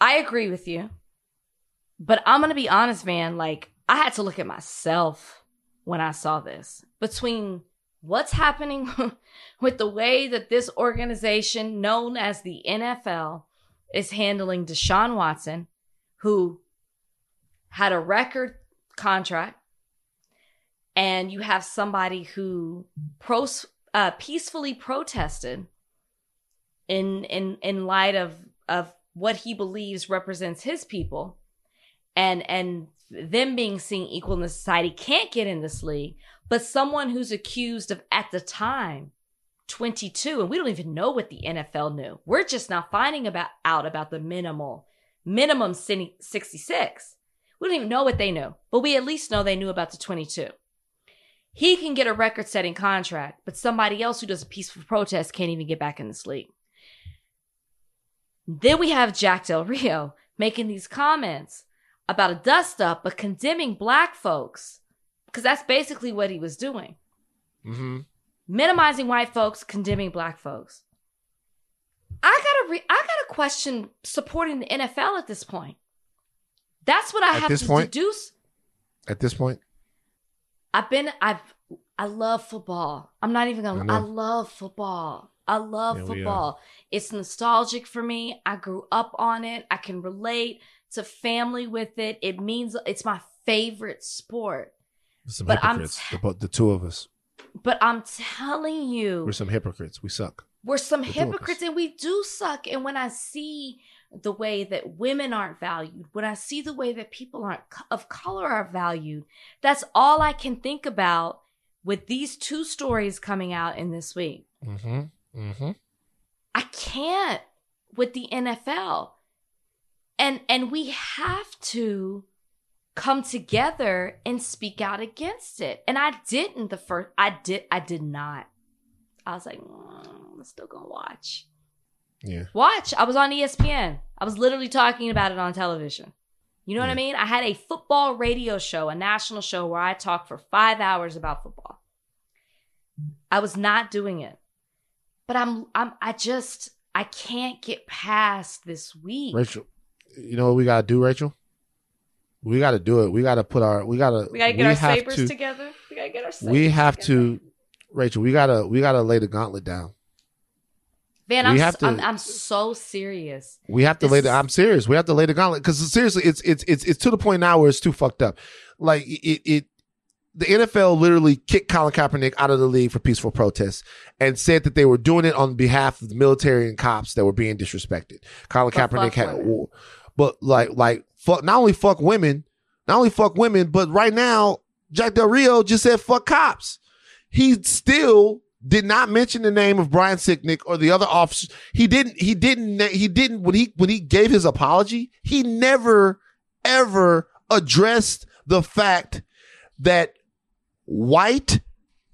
I agree with you, but I'm gonna be honest, man. Like, I had to look at myself when I saw this. Between what's happening with the way that this organization known as the N F L is handling Deshaun Watson, who had a record contract, and you have somebody who pros- uh, peacefully protested in in in light of of what he believes represents his people, and and them being seen equal in the society can't get in this league. But someone who's accused of, at the time, twenty-two, and we don't even know what the N F L knew. We're just now finding about, out about the minimal, minimum sixty-six. We don't even know what they knew, but we at least know they knew about the twenty-two. He can get a record-setting contract, but somebody else who does a peaceful protest can't even get back in this league. Then we have Jack Del Rio making these comments about a dust-up, but condemning black folks. Because that's basically what he was doing. Mm-hmm. Minimizing white folks, condemning black folks. I gotta re- I gotta question supporting the N F L at this point. That's what I at have to point, deduce. At this point? I've been, I've, I love football. I'm not even gonna, I, I love football. I love yeah, football. It's nostalgic for me. I grew up on it. I can relate to family with it. It means it's my favorite sport. Some but hypocrites, I'm t- the, the two of us. But I'm telling you. We're some hypocrites. We suck. We're some the hypocrites and we do suck. And when I see the way that women aren't valued, when I see the way that people aren't of color are valued, that's all I can think about with these two stories coming out in this week. Mm-hmm. Mm-hmm. I can't with the N F L. And and we have to come together and speak out against it. And I didn't the first, I did, I did not. I was like, mm, I'm still going to watch. Yeah. Watch. I was on E S P N. I was literally talking about it on television. You know yeah. what I mean? I had a football radio show, a national show where I talked for five hours about football. I was not doing it, but I'm, I'm, I just, I can't get past this week. Rachel, you know what we got to do, Rachel? We got to do it. We got to put our, we got to, we got to get our sabers together. We got to get our sabers We have together. to, Rachel, we got to, we got to lay the gauntlet down. Van, I'm, have to, I'm, I'm so serious. We have to this lay the, I'm serious. We have to lay the gauntlet because seriously, it's, it's, it's, it's to the point now where it's too fucked up. Like it, it, the N F L literally kicked Colin Kaepernick out of the league for peaceful protests and said that they were doing it on behalf of the military and cops that were being disrespected. Colin but Kaepernick had a war. But like, like fuck, not only fuck women, not only fuck women, but right now, Jack Del Rio just said fuck cops. He still did not mention the name of Brian Sicknick or the other officers. He didn't, he didn't, he didn't, when he, when he gave his apology, he never ever addressed the fact that white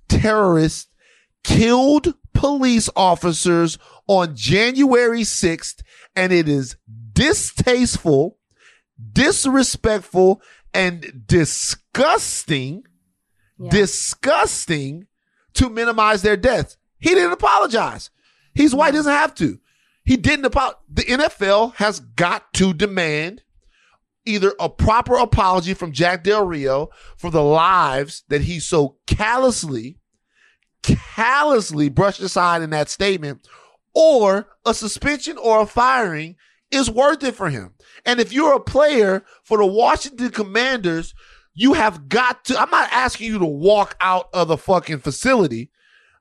terrorists killed police officers on January sixth, and it is distasteful, disrespectful, and disgusting, yeah. disgusting to minimize their deaths. He didn't apologize. He's white, doesn't have to. He didn't apologize. The N F L has got to demand either a proper apology from Jack Del Rio for the lives that he so callously, callously brushed aside in that statement, or a suspension or a firing is worth it for him. And if you're a player for the Washington Commanders, you have got to, I'm not asking you to walk out of the fucking facility.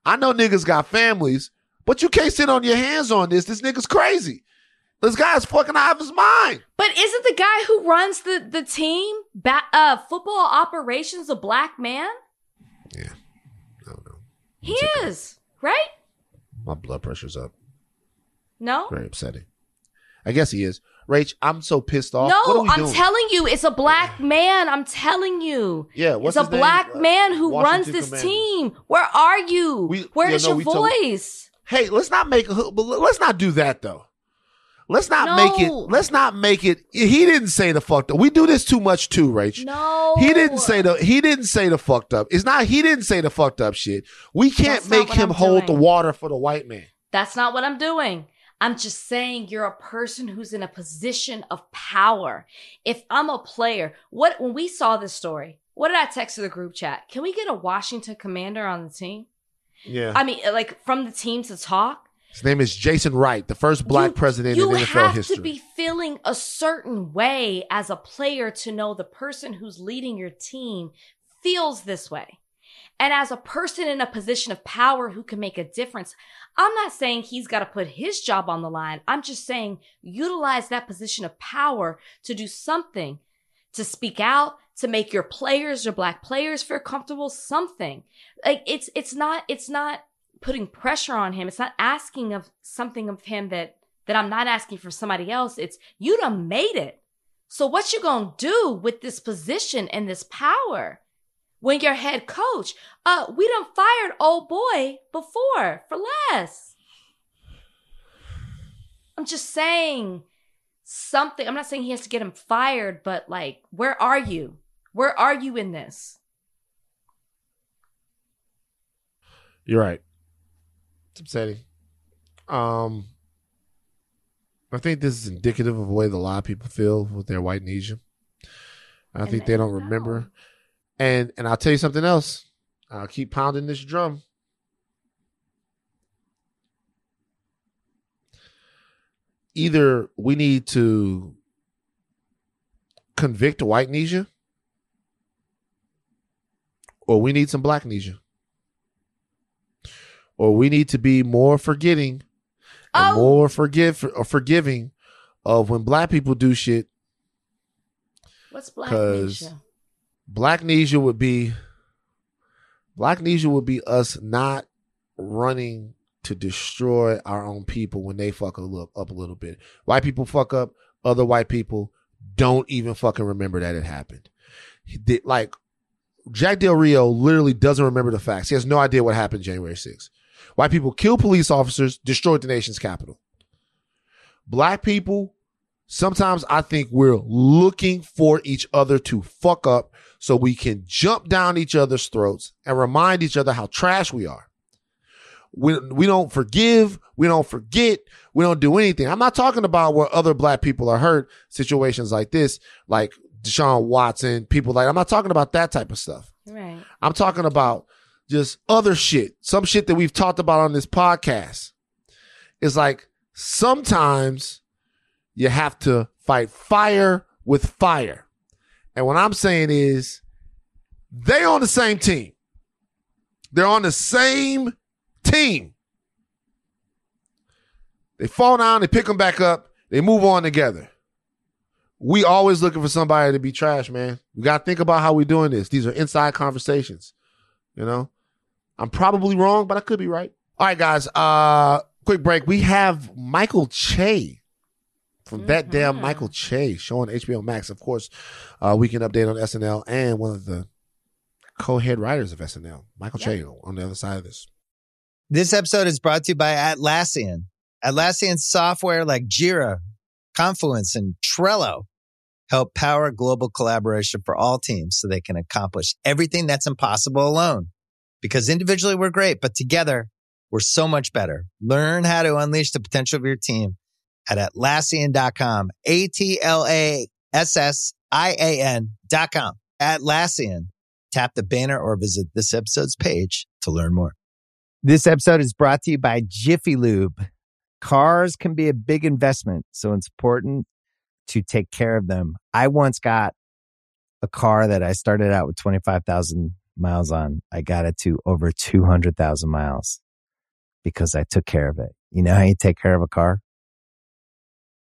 I know niggas got families, but you can't sit on your hands on this. This nigga's crazy. This guy's fucking out of his mind. But isn't the guy who runs the, the team, ba- uh, football operations, a black man? Yeah. I don't know. He is, right? My blood pressure's up. No? Very upsetting. I guess he is. Rach, I'm so pissed off. No, what are we I'm doing? telling you, it's a black man. I'm telling you. Yeah, what's It's a name? black uh, man who Washington runs this Commanders. team. Where are you? We, Where yeah, is no, your voice? Told, hey, let's not make, let's not do that though. Let's not no. make it, let's not make it, he didn't say the fucked up. We do this too much too, Rach. No. He didn't say the, he didn't say the fucked up. It's not, he didn't say the fucked up shit. We can't That's make him I'm hold doing. the water for the white man. That's not what I'm doing. I'm just saying you're a person who's in a position of power. If I'm a player, what, when we saw this story, what did I text to the group chat? Can we get a Washington Commander on the team? Yeah. I mean, like from the team to talk. His name is Jason Wright, the first black you, president in N F L history. You have to be feeling a certain way as a player to know the person who's leading your team feels this way. And as a person in a position of power who can make a difference, I'm not saying he's got to put his job on the line. I'm just saying utilize that position of power to do something, to speak out, to make your players, your black players feel comfortable, something. Like it's, it's not, it's not putting pressure on him. It's not asking of something of him that, that I'm not asking for somebody else. It's you done made it. So what you gonna do with this position and this power when you're head coach? Uh, we done fired old boy before for less. I'm just saying something. I'm not saying he has to get him fired, but like, where are you? Where are you in this? You're right. Upsetting. Um, I think this is indicative of the way that a lot of people feel with their white amnesia. I and think they, they don't know. remember. And and I'll tell you something else. I'll keep pounding this drum. Either we need to convict white amnesia, or we need some black amnesia. Or we need to be more forgetting and oh. more forgive or forgiving of when black people do shit. What's blacknesia? Blacknesia would be blacknesia would be us not running to destroy our own people when they fuck up a little bit. White people fuck up, other white people don't even fucking remember that it happened. He did, like Jack Del Rio literally doesn't remember the facts. He has no idea what happened January sixth. White people killed police officers, destroyed the nation's capital. Black people, sometimes I think we're looking for each other to fuck up so we can jump down each other's throats and remind each other how trash we are. We, we don't forgive. We don't forget. We don't do anything. I'm not talking about where other black people are hurt, situations like this, like Deshaun Watson, people like, I'm not talking about that type of stuff. Right. I'm talking about just other shit, some shit that we've talked about on this podcast. It's like sometimes you have to fight fire with fire. And what I'm saying is they on the same team. They're on the same team. They fall down, they pick them back up, they move on together. we always looking for somebody to be trash, man. We got to think about how we're doing this. These are inside conversations, you know. I'm probably wrong, but I could be right. All right, guys, uh, quick break. We have Michael Che from mm-hmm. That Damn Michael Che showing H B O Max. Of course, uh, weekend update on S N L and one of the co-head writers of S N L, Michael yeah. Che, on the other side of this. This episode is brought to you by Atlassian. Atlassian software like Jira, Confluence, and Trello help power global collaboration for all teams so they can accomplish everything that's impossible alone. Because individually we're great, but together we're so much better. Learn how to unleash the potential of your team at Atlassian dot com. A T L A S S I A N dot com. Atlassian. Tap the banner or visit this episode's page to learn more. This episode is brought to you by Jiffy Lube. Cars can be a big investment, so it's important to take care of them. I once got a car that I started out with twenty-five thousand miles on. I got it to over two hundred thousand miles because I took care of it. You know how you take care of a car?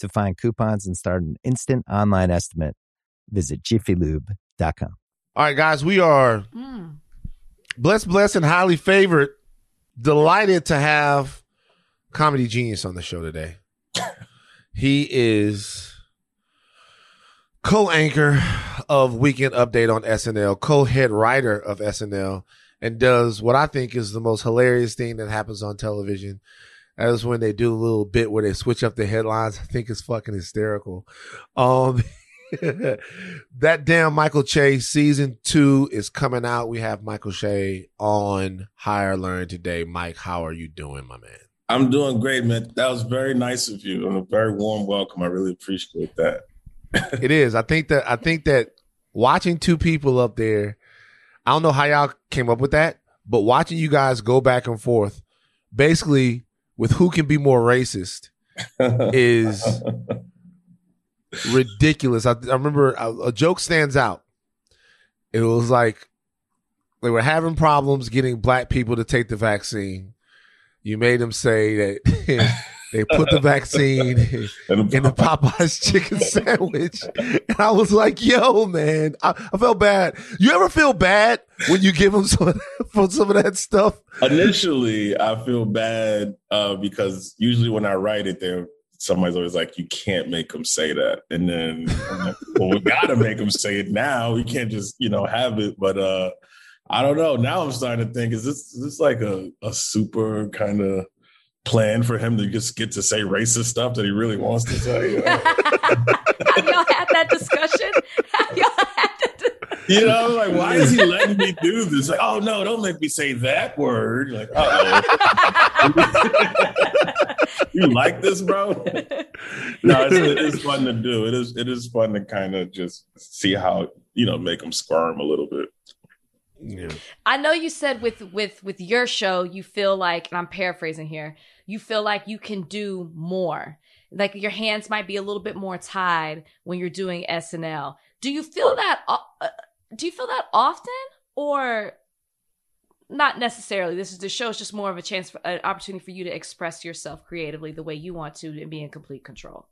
To find coupons and start an instant online estimate, visit Jiffy Lube dot com. All right, guys, we are mm. blessed, blessed, and highly favored. Delighted to have comedy genius on the show today. He is co-anchor of Weekend Update on S N L, co-head writer of S N L, and does what I think is the most hilarious thing that happens on television. That is when they do a little bit where they switch up the headlines. I think it's fucking hysterical. Um, That Damn Michael Che season two is coming out. We have Michael Che on Higher Learn today. Mike, how are you doing, my man? I'm doing great, man. That was very nice of you and a very warm welcome. I really appreciate that. It is. I think that I think that watching two people up there, I don't know how y'all came up with that, but watching you guys go back and forth, basically with who can be more racist, is ridiculous. I, I remember a, a joke stands out. It was like they were having problems getting black people to take the vaccine. You made them say that they put the vaccine in the Popeye's chicken sandwich. And I was like, yo, man, I, I felt bad. You ever feel bad when you give them some of that, for some of that stuff? Initially, I feel bad uh, because usually when I write it, they're somebody's always like, you can't make them say that. And then, I'm like, well, we got to make them say it now. We can't just, you know, have it. But uh, I don't know. Now I'm starting to think, is this, is this like a, a super kind of plan for him to just get to say racist stuff that he really wants to say? You know? Have y'all had that discussion? Have y'all had that discussion? You know, like, why is he letting me do this? Like, oh, no, don't make me say that word. Like, uh-oh. You like this, bro? No, it's, it is fun to do. It is it is fun to kind of just see how, you know, make them squirm a little bit. Yeah. I know you said with with with your show, you feel like, and I'm paraphrasing here, you feel like you can do more. Like your hands might be a little bit more tied when you're doing S N L. Do you feel that? Uh, do you feel that often, or? Not necessarily. This is the show is just more of a chance, for, an opportunity for you to express yourself creatively the way you want to and be in complete control.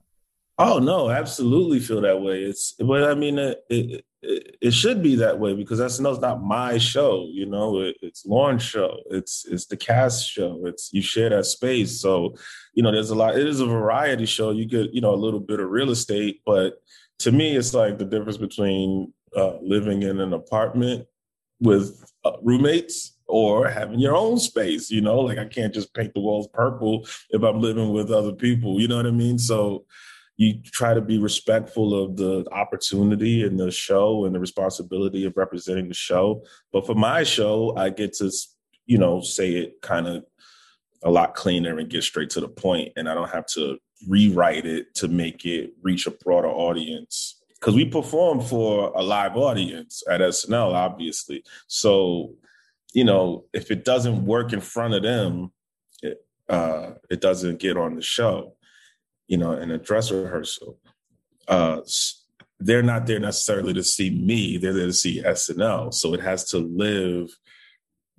Oh no, absolutely feel that way. It's, but I mean, it it, it should be that way because that's no, it's not my show. You know, it, it's Lauren's show. It's it's the cast show. It's you share that space. So, you know, there's a lot. It is a variety show. You get you know a little bit of real estate, but to me, it's like the difference between uh, living in an apartment with uh, roommates. Or having your own space, you know, like I can't just paint the walls purple if I'm living with other people, you know what I mean? So you try to be respectful of the opportunity and the show and the responsibility of representing the show. But for my show, I get to, you know, say it kind of a lot cleaner and get straight to the point. And I don't have to rewrite it to make it reach a broader audience because we perform for a live audience at S N L, obviously. So, you know, if it doesn't work in front of them, it, uh, it doesn't get on the show, you know, in a dress rehearsal. Uh, they're not there necessarily to see me. They're there to see S N L. So it has to live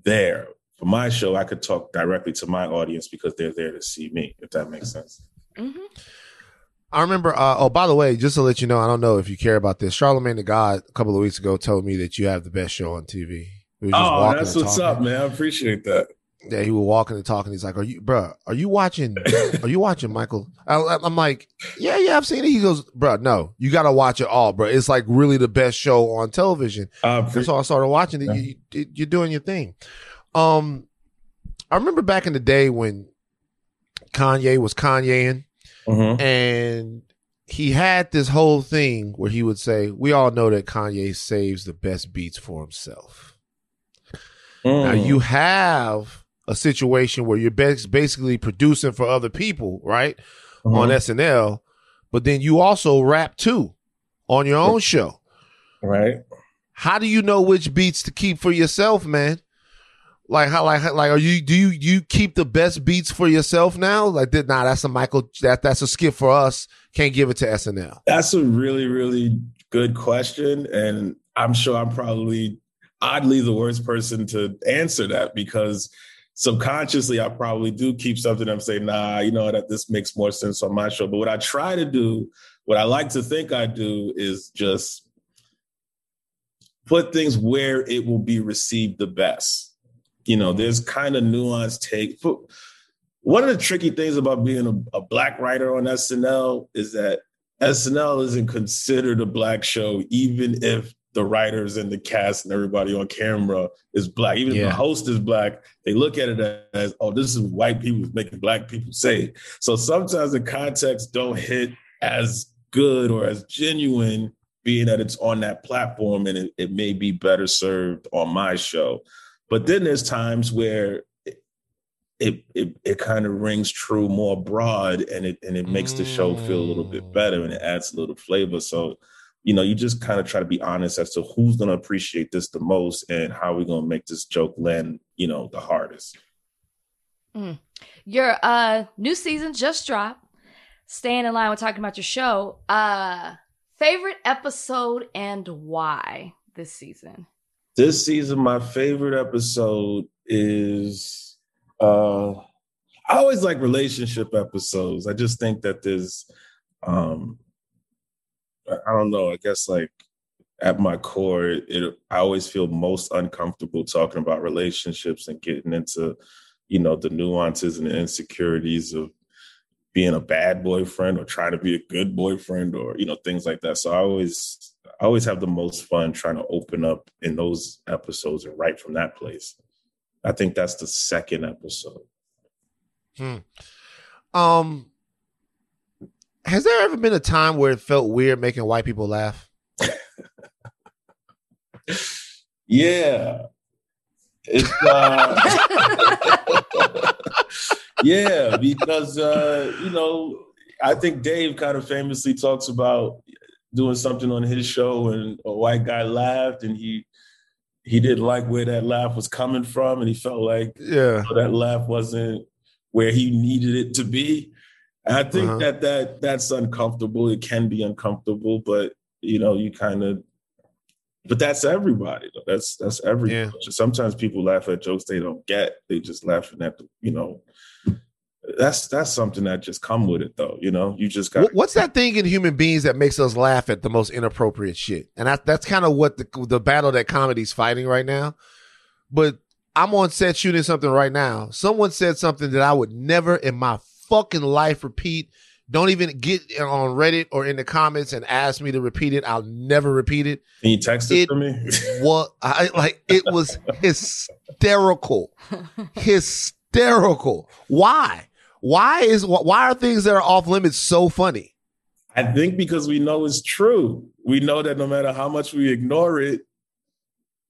there. For my show, I could talk directly to my audience because they're there to see me, if that makes sense. Mm-hmm. I remember, uh, oh, by the way, just to let you know, I don't know if you care about this. Charlamagne Tha God a couple of weeks ago told me that you have the best show on T V. We just oh, that's what's talking. Up, man. I appreciate that. Yeah, he was walking and talking. He's like, "Are you, bro? Are you watching? Are you watching Michael?" I, I'm like, "Yeah, yeah, I've seen it." He goes, "Bro, no, you gotta watch it all, bro. It's like really the best show on television." Uh, pre- and so I started watching it. Yeah. You, you, you're doing your thing. Um, I remember back in the day when Kanye was Kanyeing, mm-hmm. and he had this whole thing where he would say, "We all know that Kanye saves the best beats for himself." Mm. Now you have a situation where you're basically producing for other people, right? Mm-hmm. On S N L, but then you also rap too on your own show. Right. How do you know which beats to keep for yourself, man? Like how, like, like, are you, do you, you keep the best beats for yourself now? Like, nah, that's a Michael, that that's a skit for us. Can't give it to S N L. That's a really, really good question. And I'm sure I'm probably oddly the worst person to answer that, because subconsciously I probably do keep something. I'm saying, nah, you know, that this makes more sense on my show. But what I try to do, what I like to think I do, is just put things where it will be received the best. You know, there's kind of nuanced take. One of the tricky things about being a, a black writer on S N L is that S N L isn't considered a black show, even if the writers and the cast and everybody on camera is black. Even yeah. if the host is black, they look at it as, oh, this is white people making black people say. So sometimes the context don't hit as good or as genuine, being that it's on that platform, and it, it may be better served on my show. But then there's times where it it it, it kind of rings true more broad, and it and it makes mm. the show feel a little bit better, and it adds a little flavor. So, you know, you just kind of try to be honest as to who's going to appreciate this the most and how we're going to make this joke land, you know, the hardest. Mm. Your uh, new season just dropped. Staying in line with talking about your show. Uh, favorite episode and why this season? This season, my favorite episode is, uh, I always like relationship episodes. I just think that there's, um, I don't know, I guess like at my core, it, it, I always feel most uncomfortable talking about relationships and getting into, you know, the nuances and the insecurities of being a bad boyfriend or trying to be a good boyfriend, or, you know, things like that. So I always... I always have the most fun trying to open up in those episodes and write from that place. I think that's the second episode. Hmm. Um, has there ever been a time where it felt weird making white people laugh? Yeah. It's, uh... yeah, because, uh, you know, I think Dave kind of famously talks about doing something on his show and a white guy laughed, and he he didn't like where that laugh was coming from, and he felt like yeah. you know, that laugh wasn't where he needed it to be. And I think uh-huh. that that that's uncomfortable. It can be uncomfortable, but you know, you kind of, but that's everybody though. That's that's every yeah. Sometimes people laugh at jokes they don't get. They just laughing at the, you know, That's that's something that just come with it, though. You know, you just got. What's that thing in human beings that makes us laugh at the most inappropriate shit? And I, that's kind of what the the battle that comedy's fighting right now. But I'm on set shooting something right now. Someone said something that I would never in my fucking life repeat. Don't even get on Reddit or in the comments and ask me to repeat it. I'll never repeat it. Can you text it, it for me? Well, I like it was hysterical, hysterical. Why? Why is why are things that are off limits so funny? I think because we know it's true. We know that no matter how much we ignore it,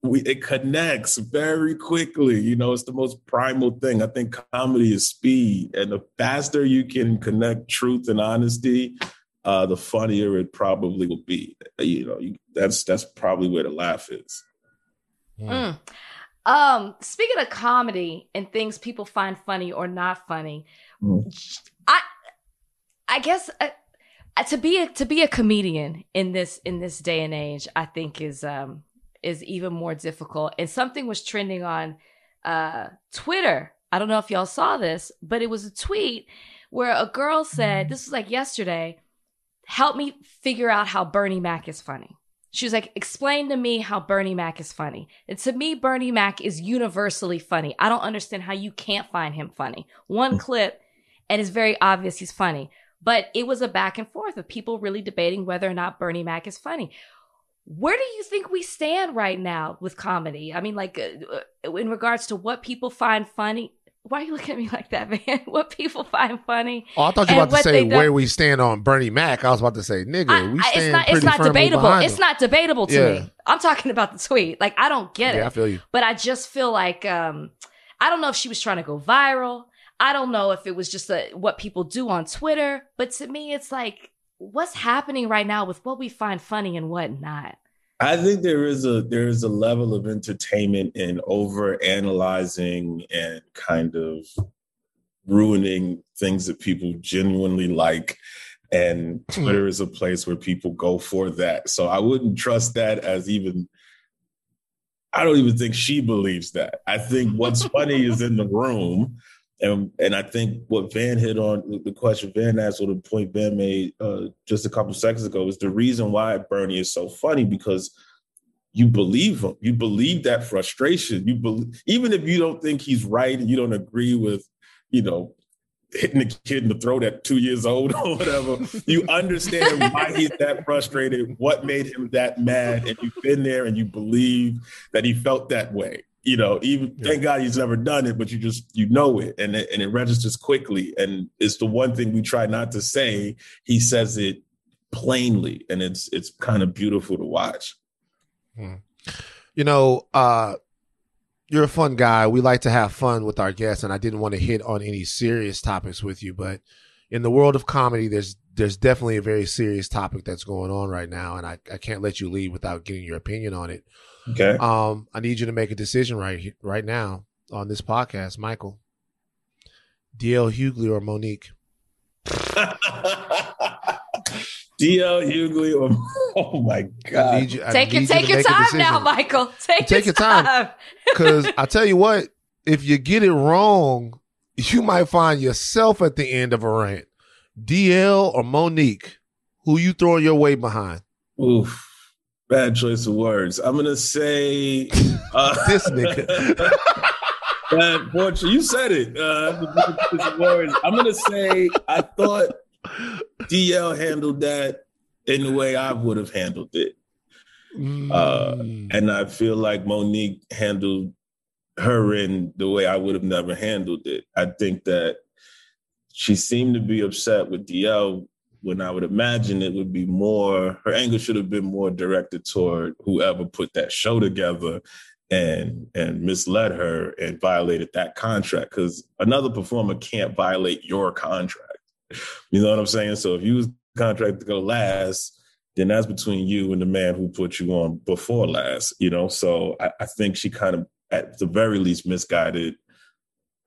we, it connects very quickly. You know, it's the most primal thing. I think comedy is speed, and the faster you can connect truth and honesty, uh, the funnier it probably will be. You know, you, that's that's probably where the laugh is. Yeah. Mm. Um, speaking of comedy and things people find funny or not funny, mm. I I guess uh, to be a, to be a comedian in this in this day and age, I think is um, is even more difficult. And something was trending on uh, Twitter. I don't know if y'all saw this, but it was a tweet where a girl said, this was like yesterday, help me figure out how Bernie Mac is funny. She was like, explain to me how Bernie Mac is funny. And to me, Bernie Mac is universally funny. I don't understand how you can't find him funny. One clip, and it's very obvious he's funny. But it was a back and forth of people really debating whether or not Bernie Mac is funny. Where do you think we stand right now with comedy? I mean, like, uh, in regards to what people find funny. Why are you looking at me like that, man? What people find funny. Oh, I thought you were about to say where we stand on Bernie Mac. I was about to say, nigga, I, we stand it's not, pretty it's not debatable. It's him. Not debatable to yeah. me. I'm talking about the tweet. Like, I don't get yeah, it. Yeah, I feel you. But I just feel like, um, I don't know if she was trying to go viral. I don't know if it was just a, what people do on Twitter. But to me, it's like, what's happening right now with what we find funny and what not? I think there is a there is a level of entertainment in over analyzing and kind of ruining things that people genuinely like. And Twitter is a place where people go for that. So I wouldn't trust that as even, I don't even think she believes that. I think what's funny is in the room. And and I think what Van hit on, the question Van asked, or the point Van made uh, just a couple of seconds ago, is the reason why Bernie is so funny, because you believe him. You believe that frustration. You believe, even if you don't think he's right and you don't agree with, you know, hitting a kid in the throat at two years old or whatever, you understand why he's that frustrated, what made him that mad, and you've been there and you believe that he felt that way. You know, even thank God he's never done it, but you just, you know it, and it, and it registers quickly. And it's the one thing we try not to say. He says it plainly, and it's it's kind of beautiful to watch. Hmm. You know, uh, you're a fun guy. We like to have fun with our guests, and I didn't want to hit on any serious topics with you, but in the world of comedy, there's there's definitely a very serious topic that's going on right now, and I, I can't let you leave without getting your opinion on it. Okay. Um, I need you to make a decision right here, right now on this podcast, Michael. D L Hughley or Monique? D L Hughley or oh my God! I need you, I take need your, take you your time now, Michael. Take, take your time, because I tell you what, if you get it wrong, you might find yourself at the end of a rant. D L or Monique, who you throwing your weight behind? Oof. Bad choice of words. I'm going to say... Uh, this nigga. Bad fortune. You said it. Uh, bad choice of words. I'm going to say I thought D L handled that in the way I would have handled it. Mm. Uh, and I feel like Monique handled her in the way I would have never handled it. I think that she seemed to be upset with D L when I would imagine it would be more, her anger should have been more directed toward whoever put that show together and and misled her and violated that contract. Because another performer can't violate your contract. You know what I'm saying? So if you was contract to go last, then that's between you and the man who put you on before last, you know? So I, I think she kind of, at the very least, misguided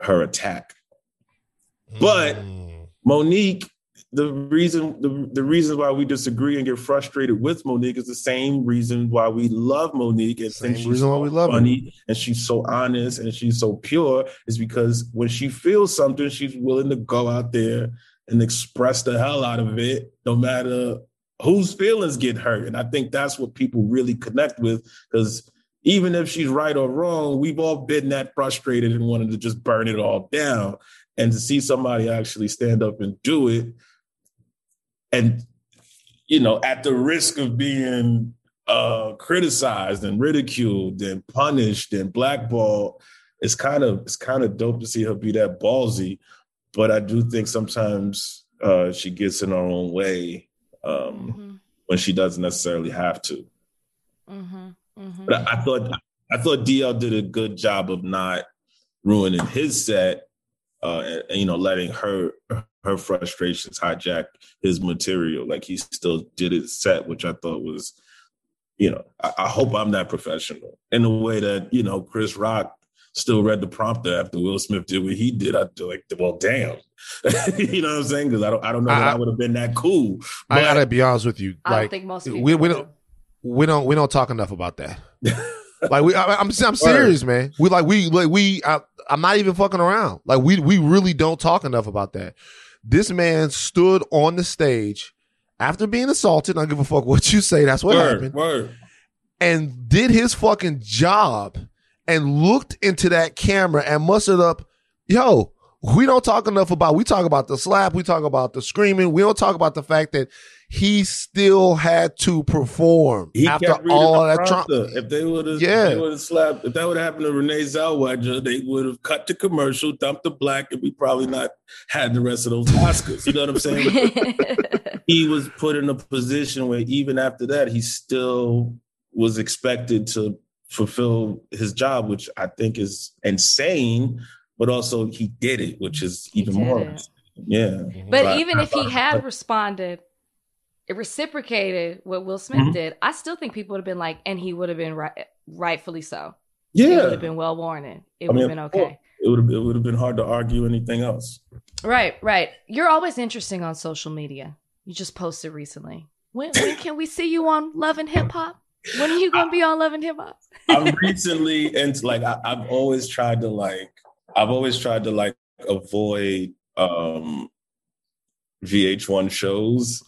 her attack. But mm. Monique, The reason the, the reason why we disagree and get frustrated with Monique is the same reason why we love Monique and think she's so funny and she's so honest and she's so pure, is because when she feels something, she's willing to go out there and express the hell out of it, no matter whose feelings get hurt. And I think that's what people really connect with, because even if she's right or wrong, we've all been that frustrated and wanted to just burn it all down. And to see somebody actually stand up and do it, and, you know, at the risk of being uh, criticized and ridiculed and punished and blackballed, it's kind of it's kind of dope to see her be that ballsy. But I do think sometimes uh, she gets in her own way um, mm-hmm. when she doesn't necessarily have to. Mm-hmm. Mm-hmm. But I, I thought I thought D L did a good job of not ruining his set uh, and, you know, letting her her frustrations hijack his material. Like, he still did his set, which I thought was, you know, I, I hope I'm that professional in the way that, you know, Chris Rock still read the prompter after Will Smith did what he did. I'd be like, well, damn. You know what I'm saying? Because I don't, I don't know that I, I would have been that cool. But I gotta be honest with you. I like, don't think most people we, we don't we don't we don't talk enough about that. Like, we, I, I'm I'm serious, man. We like we like we. I, I'm not even fucking around. Like, we we really don't talk enough about that. This man stood on the stage after being assaulted. I don't give a fuck what you say. That's what word, happened. Word. And did his fucking job. And looked into that camera and mustered up, yo, we don't talk enough about, we talk about the slap, we talk about the screaming, we don't talk about the fact that he still had to perform he after all that Trump. If they would have yeah. slapped, if that would have happened to Renee Zellweger, they would have cut the commercial, dumped the black, and we probably not had the rest of those Oscars. You know what I'm saying? He was put in a position where even after that, he still was expected to fulfill his job, which I think is insane, but also he did it, which is even more it. yeah but I, even I, if I, he had I, responded it reciprocated what Will Smith mm-hmm. did, I still think people would have been like, and he would have been right, rightfully so. Yeah, it would have been well warranted. It would have been okay. It would have it would have been hard to argue anything else. Right right You're always interesting on social media. You just posted recently, when, when can we see you on Love and Hip Hop? When are you going to be on Love and Hip Hop? I'm recently, and like, I, I've always tried to like, I've always tried to like avoid um, V H one shows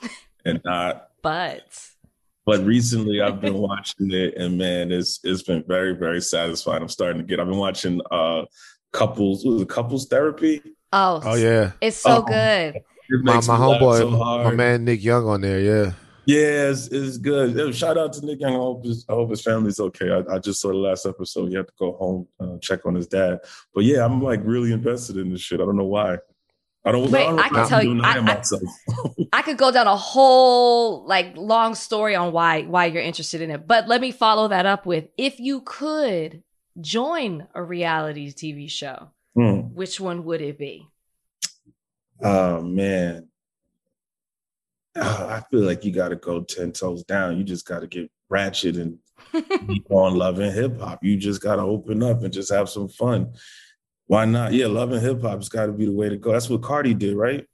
and not. But. But recently I've been watching it, and man, it's it's been very, very satisfying. I'm starting to get, I've been watching uh, couples, what was it, couples therapy? Oh, oh yeah. It's so um, good. It my my homeboy, so my man Nick Young on there, yeah. Yeah, it's, it's good. Shout out to Nick Young. I hope his, I hope his family's okay. I, I just saw the last episode. He had to go home, uh, check on his dad. But yeah, I'm like really invested in this shit. I don't know why. I don't. Wait, I, don't know I can tell you. I, I, I could go down a whole like long story on why why you're interested in it. But let me follow that up with, if you could join a reality T V show, mm. which one would it be? Oh man. Oh, I feel like you got to go ten toes down. You just got to get ratchet and keep on loving hip hop. You just got to open up and just have some fun. Why not? Yeah, loving hip hop has got to be the way to go. That's what Cardi did, right?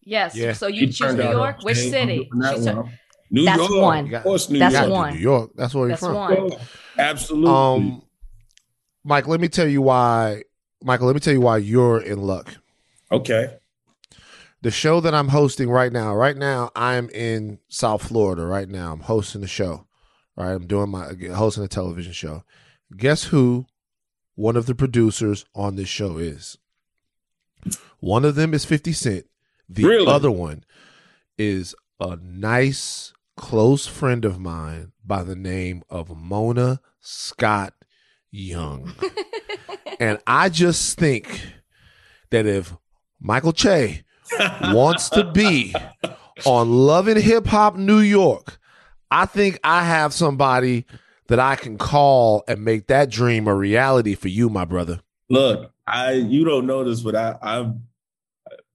Yes. Yeah. So you she choose New York? Which city? That one. New That's York. One. Of course, New That's York. One. New York. That's where you're That's from. One. Absolutely. Um, Mike, let me tell you why. Michael, let me tell you why you're in luck. Okay. The show that I'm hosting right now, right now, I'm in South Florida right now. I'm hosting the show, right? I'm doing my, hosting a television show. Guess who one of the producers on this show is? One of them is fifty cent. The really? Other one is a nice, close friend of mine by the name of Mona Scott Young. And I just think that if Michael Che wants to be on Love and Hip Hop New York, I think I have somebody that I can call and make that dream a reality for you, my brother. Look, I you don't know this, but I, I've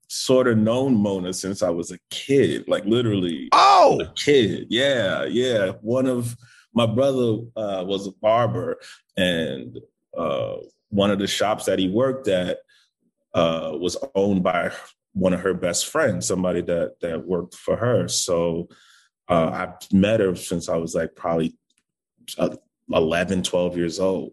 sort of known Mona since I was a kid, like literally oh! a kid. Yeah, yeah. One of my brother uh, was a barber, and uh, one of the shops that he worked at uh, was owned by one of her best friends, somebody that that worked for her. So uh, I've met her since I was like probably eleven, twelve years old.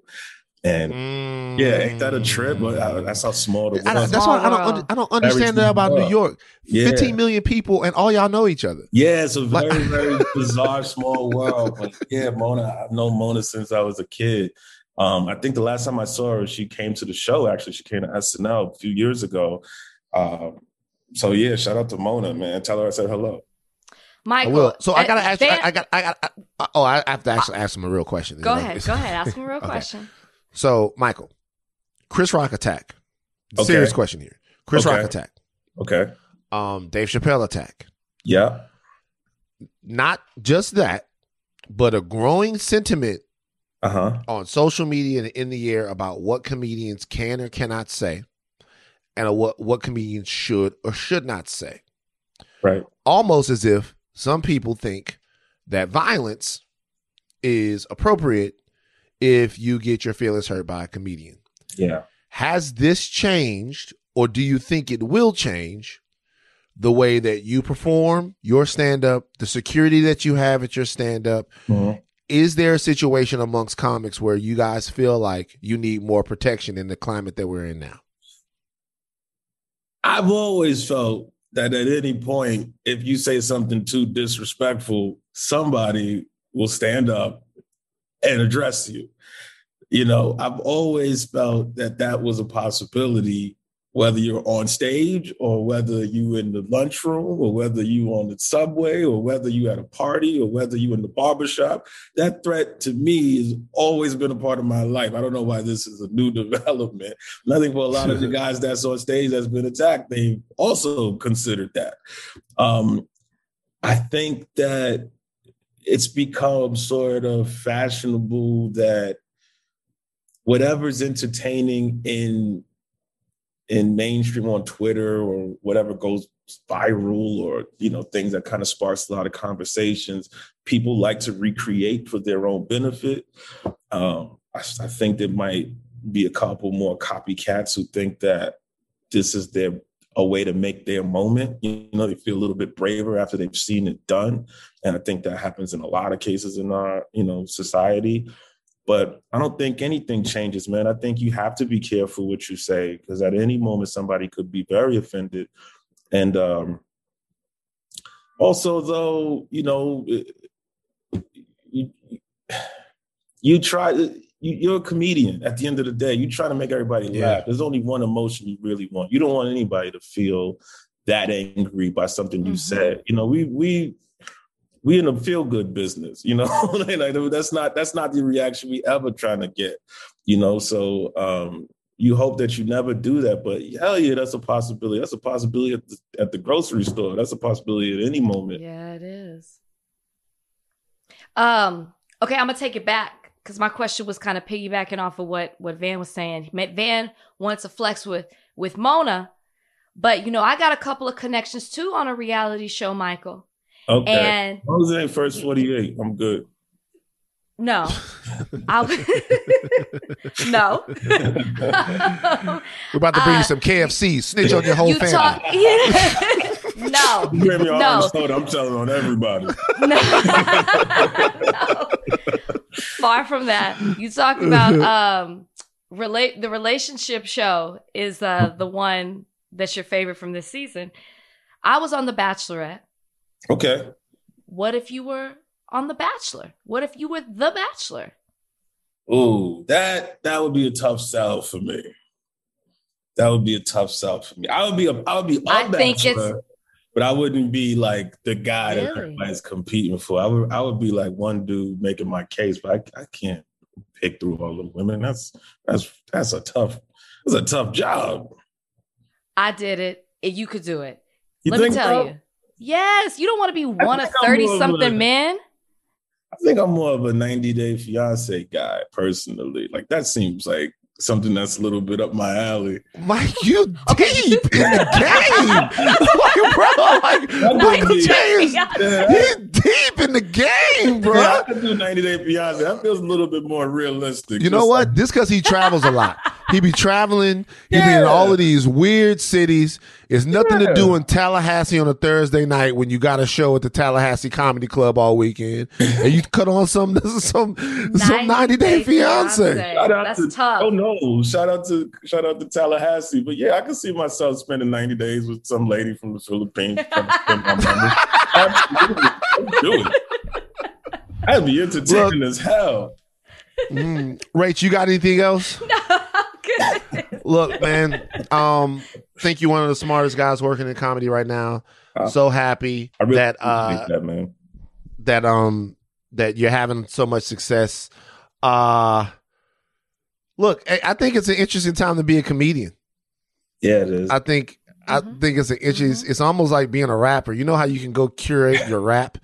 And mm. yeah, ain't that a trip? That's how small the world is. That's why I don't, I don't understand that about New York. Yeah. fifteen million people and all y'all know each other. Yeah, it's a very, like- very bizarre small world. But yeah, Mona, I've known Mona since I was a kid. Um, I think the last time I saw her, she came to the show, actually. She came to S N L a few years ago. Um, So yeah, shout out to Mona, man. Tell her I said hello, Michael. I will. So I gotta ask. They, you, I got. I got. Oh, I have to actually ask him a real question. Go ahead. Go ahead. Ask him a real okay. question. So Michael, Chris Rock attack. Okay. Serious question here. Chris okay. Rock attack. Okay. Um, Dave Chappelle attack. Yeah. Not just that, but a growing sentiment uh-huh. on social media and in the air about what comedians can or cannot say. and what what comedians should or should not say. Right. Almost as if some people think that violence is appropriate if you get your feelings hurt by a comedian. Yeah. Has this changed, or do you think it will change the way that you perform your stand-up, the security that you have at your stand-up? Mm-hmm. Is there a situation amongst comics where you guys feel like you need more protection in the climate that we're in now? I've always felt that at any point, if you say something too disrespectful, somebody will stand up and address you. You know, I've always felt that that was a possibility, whether you're on stage or whether you in the lunchroom or whether you on the subway or whether you at a party or whether you in the barbershop. That threat to me has always been a part of my life. I don't know why this is a new development. And I think for a lot of the guys that's on stage that's been attacked, they've also considered that. Um, I think that it's become sort of fashionable that whatever's entertaining in in mainstream on Twitter or whatever goes viral, or, you know, things that kind of sparks a lot of conversations, people like to recreate for their own benefit. Um, I, I think there might be a couple more copycats who think that this is their a way to make their moment. You know, they feel a little bit braver after they've seen it done. And I think that happens in a lot of cases in our, you know, society. But I don't think anything changes, man. I think you have to be careful what you say, because at any moment, somebody could be very offended. And um, also, though, you know, you, you try, you, you're a comedian at the end of the day. You try to make everybody laugh. Yeah. There's only one emotion you really want. You don't want anybody to feel that angry by something you mm-hmm. said. You know, we we... we in a feel-good business, you know, like, that's not that's not the reaction we ever trying to get, you know, so um, you hope that you never do that. But hell yeah, that's a possibility. That's a possibility at the, at the grocery store. That's a possibility at any moment. Yeah, it is. Um, OK, I'm going to take it back, because my question was kind of piggybacking off of what what Van was saying. Van wants to flex with with Mona. But, you know, I got a couple of connections, too, on a reality show, Michael. Okay. And what was it, first forty-eight? I'm good. No. I'll, no. We're about to bring uh, you some K F C. Snitch on your whole you family. Talk, yeah. No. You hear me all no. Soda, I'm telling on everybody. No. No. Far from that. You talked about um, relate the relationship show is uh, the one that's your favorite from this season. I was on The Bachelorette. Okay. What if you were on The Bachelor? What if you were The Bachelor? Ooh, that that would be a tough sell for me. That would be a tough sell for me. I would be a I would be a I Bachelor, think it's... but I wouldn't be like the guy really? that everybody's competing for. I would I would be like one dude making my case, but I I can't pick through all the women. That's that's that's a tough that's a tough job. I did it. You could do it. You Let me tell so? you. Yes, you don't want to be one of thirty-something men. I think I'm more of a ninety-day fiance guy, personally. Like, that seems like something that's a little bit up my alley. Mike, you deep in the game. Like, bro, like, Michael Che is he's deep in the game, bro. Yeah, I could do ninety-day fiance. That feels a little bit more realistic. You know what? Like, this because he travels a lot. He be traveling. He yeah. be in all of these weird cities. It's nothing yeah. to do in Tallahassee on a Thursday night when you got a show at the Tallahassee Comedy Club all weekend, and you cut on some some some ninety Day Fiance. That's to, tough. Oh no! Shout out to shout out to Tallahassee. But yeah, I can see myself spending ninety days with some lady from the Philippines. Absolutely, do it. I'd be entertaining Look, as hell. Mm, Rach, you got anything else? No. Look, man, um, think you're one of the smartest guys working in comedy right now. Uh, so happy I really that uh, that, man. that um that you're having so much success. Uh, look, I, I think it's an interesting time to be a comedian. Yeah, it is. I think mm-hmm. I think it's an interesting. Mm-hmm. It's almost like being a rapper. You know how you can go curate your rap.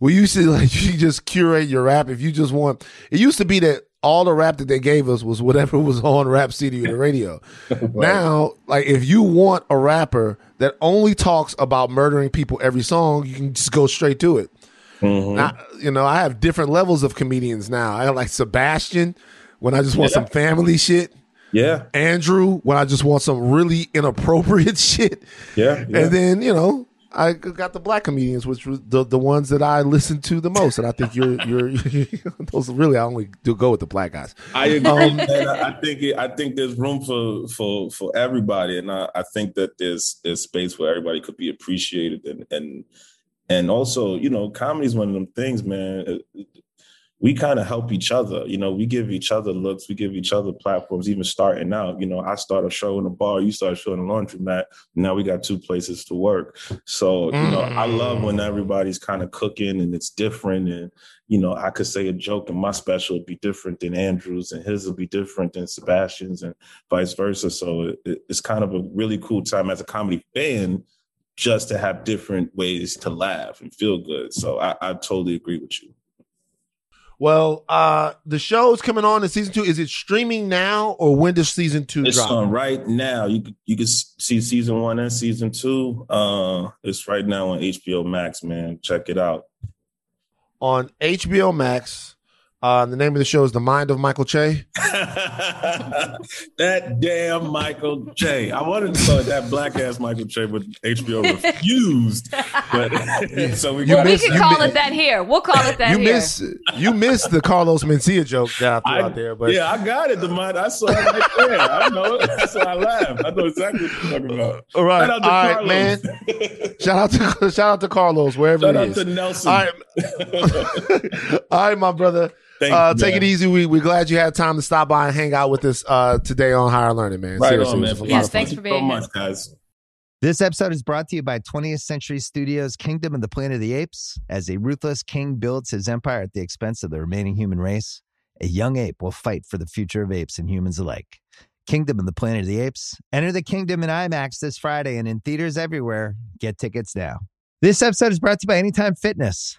We used to like you just curate your rap if you just want. It used to be that all the rap that they gave us was whatever was on Rap C D or the radio. Right. Now, like, if you want a rapper that only talks about murdering people every song, you can just go straight to it. Mm-hmm. Now, you know, I have different levels of comedians now. I have, like, Sebastian when I just want yeah. some family shit. Yeah. Andrew when I just want some really inappropriate shit. Yeah. yeah. And then, you know, I got the black comedians, which were the, the ones that I listen to the most, and I think you're you're, you're those really I only do go with the black guys. I agree. Um, and I, I think it, I think there's room for for for everybody, and I, I think that there's there's space where everybody could be appreciated, and and and also, you know, comedy is one of them things, man. We kind of help each other, you know. We give each other looks, we give each other platforms. Even starting out, you know, I start a show in a bar, you start a show in a laundromat. Now we got two places to work. So, you know, I love when everybody's kind of cooking and it's different. And you know, I could say a joke, and my special would be different than Andrew's, and his will be different than Sebastian's, and vice versa. So it, it, it's kind of a really cool time as a comedy fan, just to have different ways to laugh and feel good. So I, I totally agree with you. Well, uh, the show is coming on in season two. Is it streaming now, or when does season two it's drop? It's on right now. You you can see season one and season two. Uh, it's right now on H B O Max, man. Check it out. On H B O Max. Uh, the name of the show is The Mind of Michael Che. That damn Michael Che. I wanted to call it That Black Ass Michael Che, but H B O refused. But, so we well, we can call it that here. We'll call it that you here. Miss, you missed the Carlos Mencia joke that I threw I, out there. But yeah, I got it. The mind, I saw it right there. I know it. That's why I laughed. I know exactly what you're talking about. All right, shout out to all right, man. Shout out to shout out to Carlos wherever shout it is. Shout out to Nelson. All right, all right my brother. Thank uh, you, take man. It easy. We, we're glad you had time to stop by and hang out with us uh, today on Higher Learning, man. Right Seriously, on, man. Yes, thanks for being here. So much, guys. This episode is brought to you by twentieth Century Studios' Kingdom of the Planet of the Apes. As a ruthless king builds his empire at the expense of the remaining human race, a young ape will fight for the future of apes and humans alike. Kingdom of the Planet of the Apes. Enter the kingdom in IMAX this Friday and in theaters everywhere. Get tickets now. This episode is brought to you by Anytime Fitness.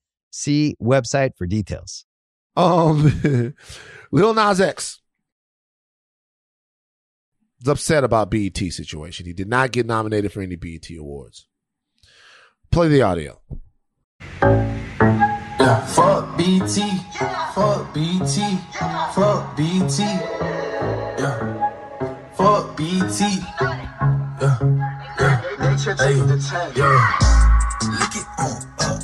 See website for details. Um, Lil Nas X is upset about B E T situation. He did not get nominated for any B E T awards. Play the audio. Yeah, fuck B E T. Yeah. Fuck B E T. Yeah. Fuck B E T. Yeah. Fuck B E T. Yeah. Yeah. Hey. Yeah. Look it on up.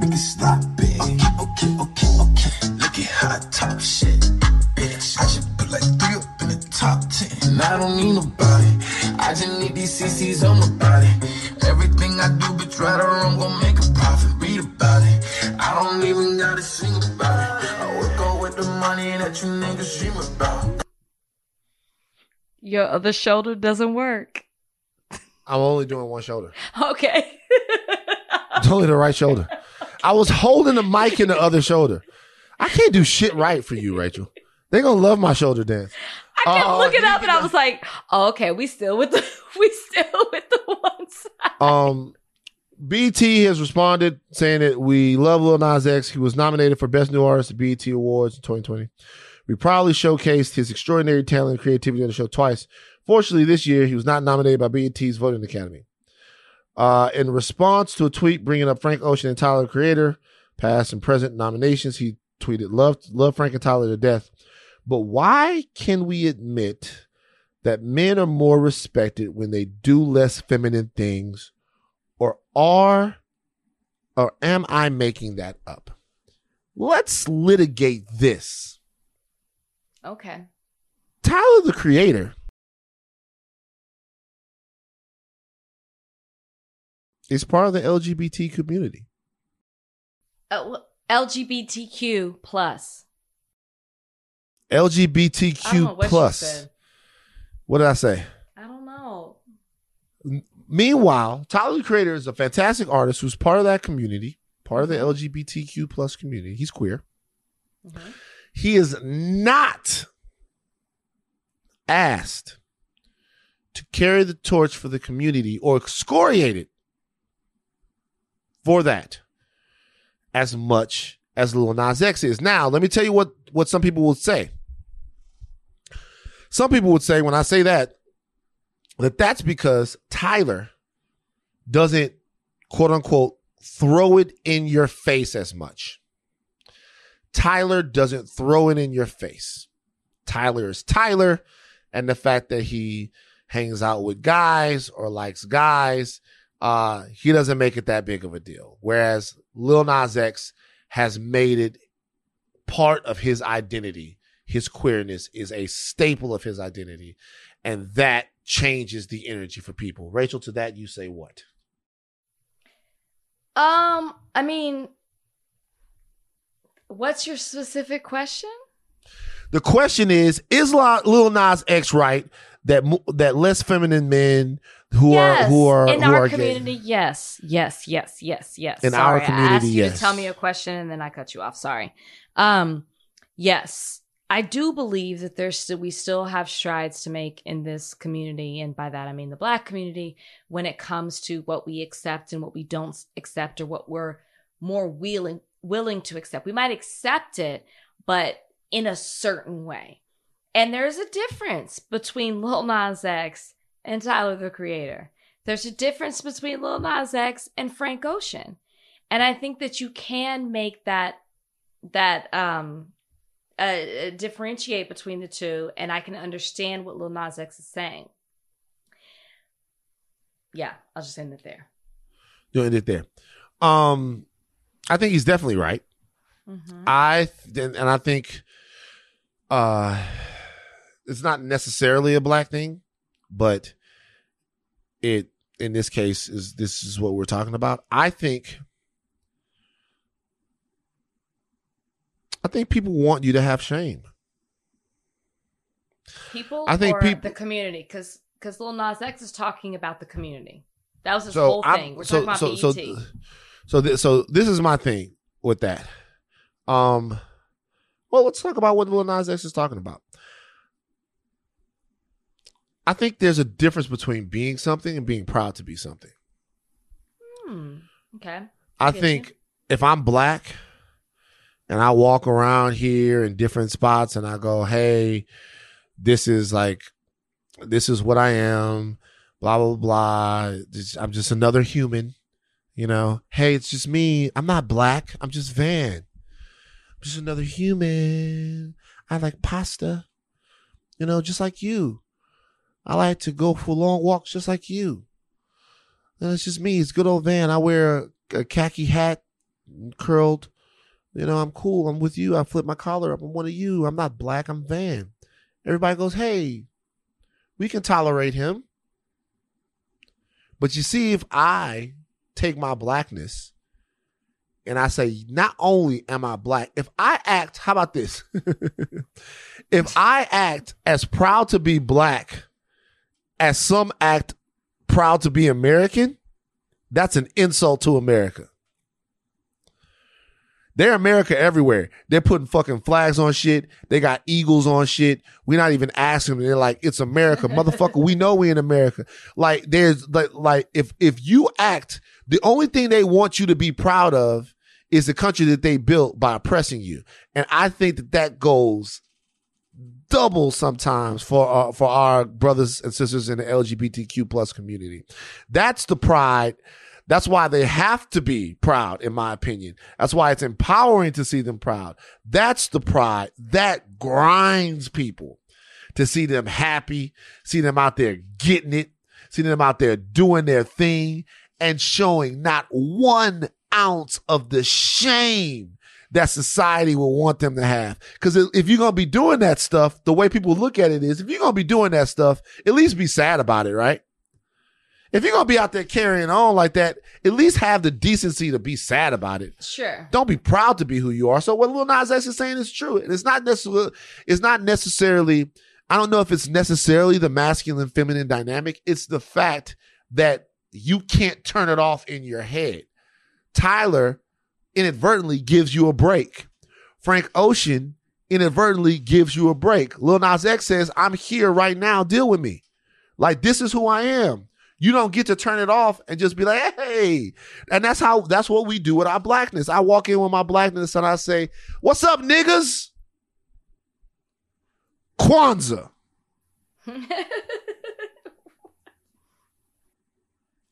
Make it stop, bitch. Okay, okay, okay, okay. Look at how I talk shit, bitch. I should put like three up in the top ten. And I don't need nobody. I just need these C C's on my body. Everything I do, bitch, right or wrong, gon' make a profit. Read about it. I don't even gotta sing about it. I work on with the money that you niggas dream about. Your other shoulder doesn't work. I'm only doing one shoulder. Okay. It's only the right shoulder. I was holding the mic in the other shoulder. I can't do shit right for you, Rachel. They're going to love my shoulder dance. I kept uh, looking up and I was like, oh, okay, we still with the we still with the one side. Um, B E T has responded saying that we love Lil Nas X. He was nominated for Best New Artist at B E T Awards in twenty twenty. We proudly showcased his extraordinary talent and creativity on the show twice. Fortunately, this year, he was not nominated by B E T's Voting Academy. Uh, in response to a tweet bringing up Frank Ocean and Tyler, the Creator, past and present nominations, he tweeted, love, love Frank and Tyler to death. But why can we admit that men are more respected when they do less feminine things, or are, or am I making that up? Let's litigate this. Okay. Tyler, the Creator, it's part of the L G B T community. L G B T Q plus. L G B T Q what plus. What did I say? I don't know. Meanwhile, Tyler the Creator is a fantastic artist who's part of that community, part of the L G B T Q plus community. He's queer. Mm-hmm. He is not asked to carry the torch for the community or excoriate it for that as much as Lil Nas X is. Now, let me tell you what, what some people would say. Some people would say when I say that, that that's because Tyler doesn't, quote unquote, throw it in your face as much. Tyler doesn't throw it in your face. Tyler is Tyler, and the fact that he hangs out with guys or likes guys, uh, he doesn't make it that big of a deal. Whereas Lil Nas X has made it part of his identity. His queerness is a staple of his identity, and that changes the energy for people. Rachel, to that you say what? Um, I mean... What's your specific question? The question is, is Lil Nas X right that that less feminine men who yes. are who are in who our are community? Gay? Yes, yes, yes, yes, yes. In Sorry, our community, I asked you yes. to tell me a question and then I cut you off. Sorry. Um, yes, I do believe that there's still, we still have strides to make in this community, and by that I mean the Black community, when it comes to what we accept and what we don't accept, or what we're more willing. willing to accept. We might accept it, but in a certain way. And there's a difference between Lil Nas X and Tyler, the Creator. There's a difference between Lil Nas X and Frank Ocean. And I think that you can make that, that um, uh, differentiate between the two. And I can understand what Lil Nas X is saying. Yeah, I'll just end it there. You'll end it there. Um, I think he's definitely right. Mm-hmm. I th- and I think uh, it's not necessarily a Black thing, but it in this case is this is what we're talking about. I think I think people want you to have shame. People, I think, or people, the community, because because Lil Nas X is talking about the community. That was his so whole thing. I'm, we're so, talking about so, B E T. So th- So, th- so this is my thing with that. Um, well, let's talk about what Lil Nas X is talking about. I think there's a difference between being something and being proud to be something. Hmm. Okay. I Good think you. If I'm Black and I walk around here in different spots and I go, hey, this is like, this is what I am, blah, blah, blah. I'm just another human. You know, hey, it's just me. I'm not Black. I'm just Van. I'm just another human. I like pasta, you know, just like you. I like to go for long walks just like you. And it's just me. It's good old Van. I wear a, a khaki hat, curled. You know, I'm cool. I'm with you. I flip my collar up. I'm one of you. I'm not Black. I'm Van. Everybody goes, hey, we can tolerate him. But you see, if I... take my Blackness and I say, not only am I Black, if I act, how about this? If I act as proud to be Black as some act proud to be American, that's an insult to America. They're America everywhere. They're putting fucking flags on shit. They got eagles on shit. We're not even asking them. They're like, it's America. Motherfucker, we know we in America. Like, there's like, like if if you act, the only thing they want you to be proud of is the country that they built by oppressing you. And I think that that goes double sometimes for our, for our brothers and sisters in the L G B T Q plus community. That's the pride. That's why they have to be proud, in my opinion. That's why it's empowering to see them proud. That's the pride that grinds people, to see them happy, see them out there getting it, see them out there doing their thing and showing not one ounce of the shame that society will want them to have. Because if you're going to be doing that stuff, the way people look at it is, if you're going to be doing that stuff, at least be sad about it, right? if you're gonna be out there carrying on like that, at least have the decency to be sad about it. Sure. Don't be proud to be who you are. So what Lil Nas X is saying is true, and it's not necessarily. It's not necessarily. I don't know if it's necessarily the masculine feminine dynamic. It's the fact that you can't turn it off in your head. Tyler inadvertently gives you a break. Frank Ocean inadvertently gives you a break. Lil Nas X says, I'm here right now. Deal with me. Like, this is who I am. You don't get to turn it off and just be like, hey. And that's how, that's what we do with our blackness. I walk in with my blackness and I say, what's up, niggas? Kwanzaa.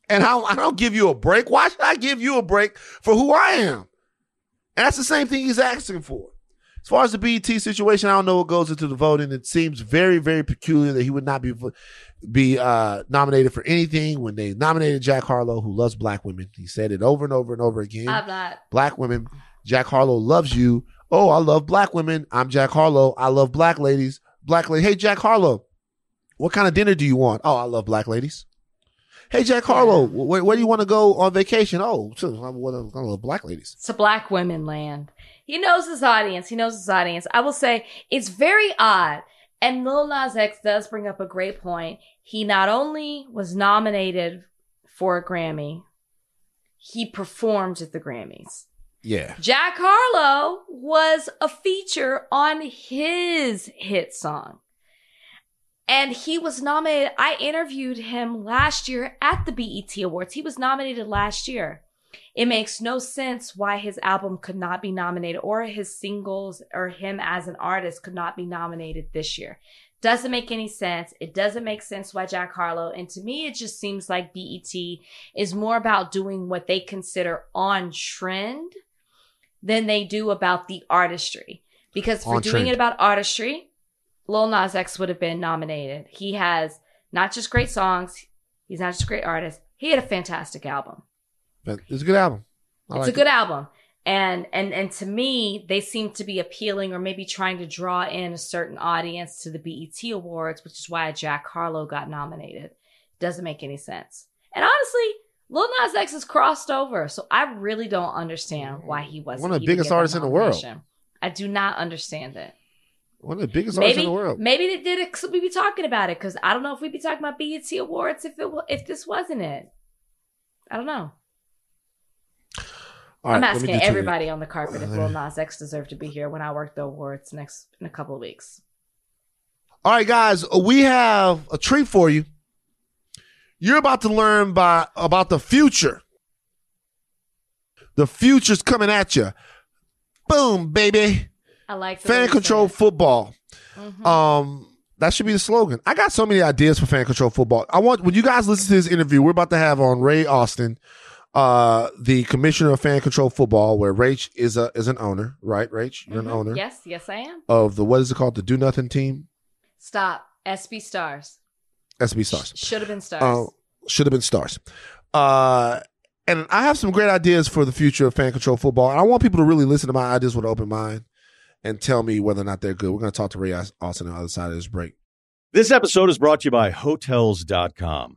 And I, I don't give you a break. Why should I give you a break for who I am? And that's the same thing he's asking for. As far as the B E T situation, I don't know what goes into the voting. It seems very, very peculiar that he would not be be uh, nominated for anything when they nominated Jack Harlow, who loves black women. He said it over and over and over again. I'm not. Black women. Jack Harlow loves you. Oh, I love black women. I'm Jack Harlow. I love black ladies. Black lady. Hey, Jack Harlow, what kind of dinner do you want? Oh, I love black ladies. Hey, Jack Harlow, where, where do you want to go on vacation? Oh, I love black ladies. It's a black women land. He knows his audience. He knows his audience. I will say it's very odd. And Lil Nas X does bring up a great point. He not only was nominated for a Grammy, he performed at the Grammys. Yeah. Jack Harlow was a feature on his hit song. And he was nominated. I interviewed him last year at the B E T Awards. He was nominated last year. It makes no sense why his album could not be nominated, or his singles, or him as an artist could not be nominated this year. Doesn't make any sense. It doesn't make sense why Jack Harlow. And to me, it just seems like B E T is more about doing what they consider on trend than they do about the artistry. Because for doing it about artistry, Lil Nas X would have been nominated. He has not just great songs. He's not just a great artist. He had a fantastic album. But it's a good album. I it's like a good it. album. And, and and to me, they seem to be appealing, or maybe trying to draw in a certain audience to the B E T Awards, which is why Jack Harlow got nominated. Doesn't make any sense. And honestly, Lil Nas X is crossed over. So I really don't understand why he wasn't. One of the biggest artists in the world. I do not understand it. One of the biggest maybe, artists in the world. Maybe they did it because we'd be talking about it. Because I don't know if we'd be talking about B E T Awards if it if this wasn't it. I don't know. All I'm right, asking everybody you. on the carpet if Lil Nas X deserved to be here when I work the awards next in a couple of weeks. All right, guys. We have a treat for you. You're about to learn by about the future. The future's coming at you. Boom, baby. I like the fan control football. Mm-hmm. Um, that should be the slogan. I got so many ideas for fan control football. I want when you guys listen to this interview, we're about to have on Ray Austin, uh, the commissioner of fan control football, where Rach is a is an owner, right? Rach, you're mm-hmm. an owner. Yes, yes, I am. Of the what is it called? The Do Nothing team. Stop. S B Stars. S B Stars. Sh- should have been Stars. Uh, should have been Stars. Uh, and I have some great ideas for the future of fan control football. And I want people to really listen to my ideas with an open mind. And tell me whether or not they're good. We're going to talk to Ray Austin on the other side of this break. This episode is brought to you by Hotels dot com.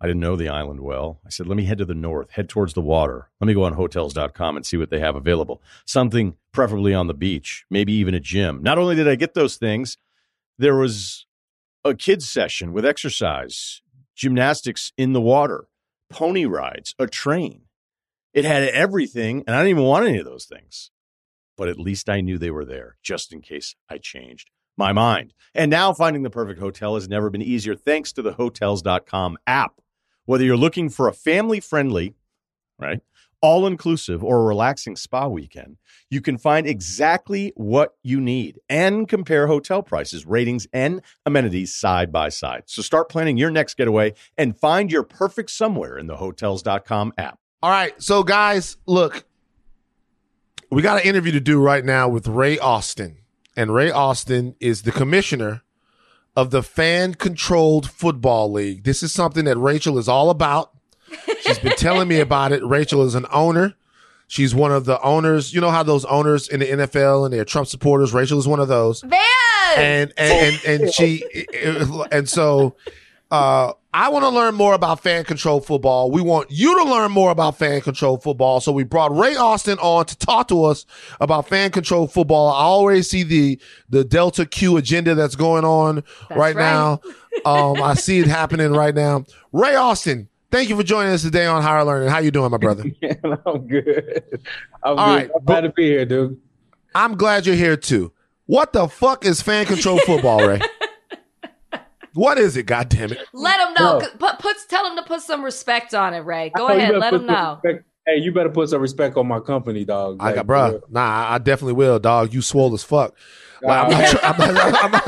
I didn't know the island well. I said, let me head to the north, head towards the water. Let me go on Hotels dot com and see what they have available. Something preferably on the beach, maybe even a gym. Not only did I get those things, there was a kids session with exercise, gymnastics in the water, pony rides, a train. It had everything, and I didn't even want any of those things. But at least I knew they were there, just in case I changed my mind. And now finding the perfect hotel has never been easier thanks to the Hotels dot com app. Whether you're looking for a family-friendly, right, all-inclusive, or a relaxing spa weekend, you can find exactly what you need and compare hotel prices, ratings, and amenities side by side. So start planning your next getaway and find your perfect somewhere in the Hotels dot com app. All right, so guys, look, we got an interview to do right now with Ray Austin. And Ray Austin is the commissioner of the Fan Control Football League. This is something that Rachel is all about. She's been telling me about it. Rachel is an owner. She's one of the owners. You know how those owners in the N F L and they're Trump supporters. Rachel is one of those. Man! And and and, and she and so uh, I want to learn more about fan control football. We want you to learn more about fan control football. So we brought Ray Austin on to talk to us about fan control football. I always see the the Delta Q agenda that's going on that's right, right now. Um, I see it happening right now. Ray Austin, thank you for joining us today on Higher Learning. How you doing, my brother? Yeah, I'm good. I'm All good. Right. I'm glad to be here, dude. I'm glad you're here, too. What the fuck is fan control football, Ray? What is it, goddammit? Let them know. Put, put, tell them to put some respect on it, Ray. Go ahead. Let them know. Respect. Hey, you better put some respect on my company, dog. I like, got, bro. Real. Nah, I definitely will, dog. You swole as fuck. Like, I'm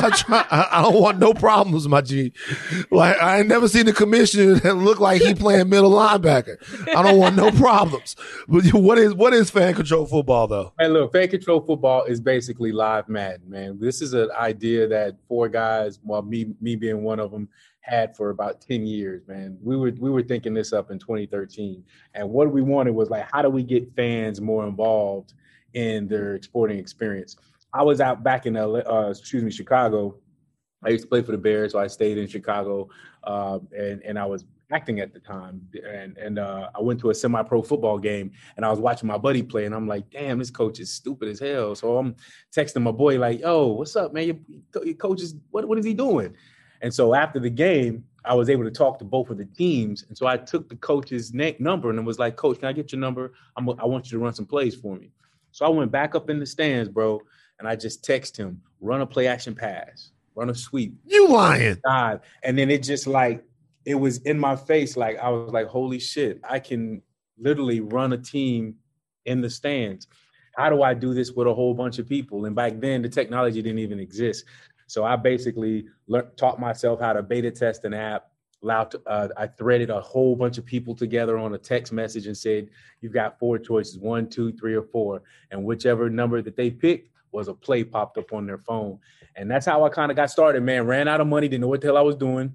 not trying. I don't want no problems, my G. Like, I ain't never seen the commissioner that look like he playing middle linebacker. I don't want no problems. But what is what is fan control football, though? Hey, look, fan control football is basically live Madden, man. This is an idea that four guys, well, me me being one of them, had for about ten years, man. We were we were thinking this up in twenty thirteen, and what we wanted was like, how do we get fans more involved in their sporting experience? I was out back in L A, uh, excuse me, Chicago. I used to play for the Bears, so I stayed in Chicago, uh, and and I was acting at the time, and and uh, I went to a semi-pro football game, and I was watching my buddy play, and I'm like, damn, this coach is stupid as hell. So I'm texting my boy like, yo, what's up, man? Your, your coach is what what is he doing? And so after the game, I was able to talk to both of the teams, and so I took the coach's neck number and was like, Coach, can I get your number? I'm I want you to run some plays for me. So I went back up in the stands, bro, and I just text him, run a play action pass, run a sweep. You lying. Dive. And then it just like, it was in my face. Like, I was like, holy shit, I can literally run a team in the stands. How do I do this with a whole bunch of people? And back then, the technology didn't even exist. So I basically learned, taught myself how to beta test an app. Allowed, uh, I threaded a whole bunch of people together on a text message and said, you've got four choices, one, two, three, or four. And whichever number that they picked was a play popped up on their phone. And that's how I kind of got started, man. Ran out of money, didn't know what the hell I was doing.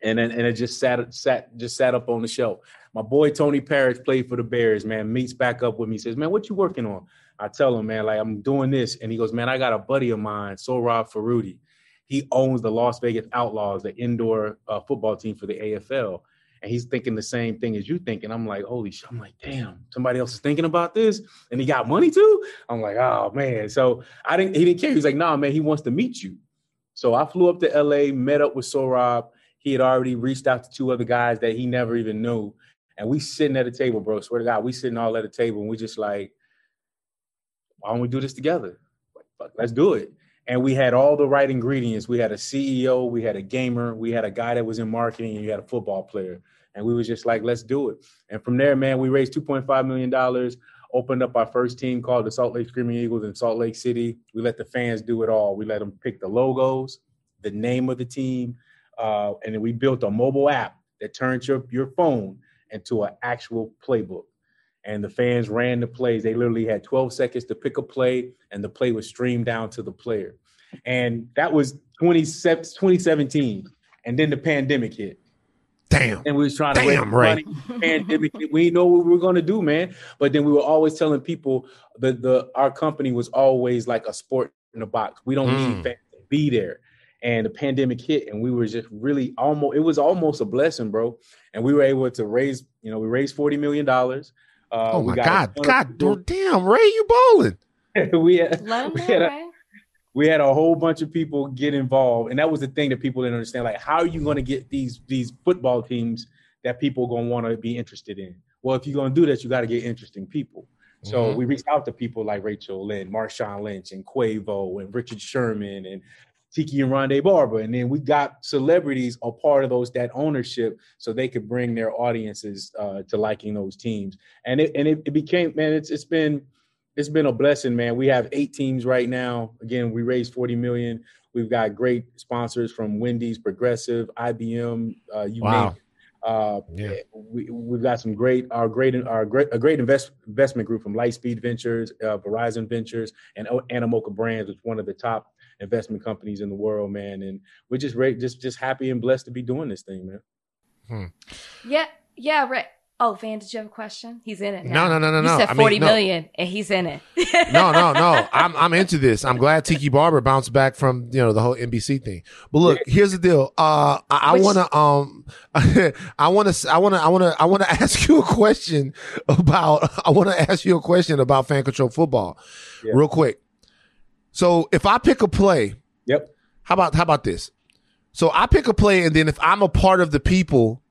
And then and it just sat sat just sat up on the shelf. My boy Tony Parrish played for the Bears, man, meets back up with me, says, man, what you working on? I tell him, man, like, I'm doing this. And he goes, man, I got a buddy of mine, Sohrab Farooqui. He owns the Las Vegas Outlaws, the indoor uh, football team for the A F L. And he's thinking the same thing as you think. And I'm like, holy shit. I'm like, damn, somebody else is thinking about this. And he got money too. I'm like, oh man. So I didn't, he didn't care. He was like, nah, man, he wants to meet you. So I flew up to L A, met up with Sohrab. He had already reached out to two other guys that he never even knew. And we sitting at a table, bro. Swear to God, we sitting all at a table and we just like, why don't we do this together? Like, fuck, let's do it. And we had all the right ingredients. We had a C E O, we had a gamer, we had a guy that was in marketing, and you had a football player. And we was just like, let's do it. And from there, man, we raised two point five million dollars, opened up our first team called the Salt Lake Screaming Eagles in Salt Lake City. We let the fans do it all. We let them pick the logos, the name of the team. Uh, and then we built a mobile app that turns your, your phone into an actual playbook. And the fans ran the plays. They literally had twelve seconds to pick a play, and the play was streamed down to the player. And that was twenty seventeen. And then the pandemic hit. Damn. And we was trying to wait for money. Pandemic hit. We didn't know what we were going to do, man. But then we were always telling people that the our company was always like a sport in a box. We don't mm. need fans to be there. And the pandemic hit, and we were just really almost – it was almost a blessing, bro. And we were able to raise – you know, we raised forty million dollars. Uh, oh my God! God damn, Ray, you bowling. we, had, Love we, had that, a, Ray. we had a whole bunch of people get involved, and that was the thing that people didn't understand. Like, how are you going to get these these football teams that people are going to want to be interested in? Well, if you're going to do that, you got to get interesting people. So mm-hmm. we reached out to people like Rachel Lynn, Marshawn Lynch, and Quavo, and Richard Sherman, and Tiki and Rondé Barber. And then we got celebrities a part of those, that ownership, so they could bring their audiences uh, to liking those teams. And it and it, it became, man, it's it's been it's been a blessing, man. We have eight teams right now. Again, we raised forty million dollars. We've got great sponsors from Wendy's, Progressive, I B M, uh, you wow. name it. Uh, yeah. we, we've got some great, our great, our great, a great invest, investment group from Lightspeed Ventures, uh, Verizon Ventures, and Animoca Brands, which is one of the top investment companies in the world, man. And we're just re- just, just happy and blessed to be doing this thing, man. Hmm. Yeah. Yeah. Right. Oh, Van, did you have a question? He's in it now. No, no, no, no, no. You said forty I mean, no. million and he's in it. no, no, no. I'm I'm into this. I'm glad Tiki Barber bounced back from, you know, the whole N B C thing. But look, here's the deal. Uh, I want to um, I want to I want to I want to I want to ask you a question about I want to ask you a question about fan control football, yeah. real quick. So if I pick a play, yep. How about how about this? So I pick a play, and then if I'm a part of the people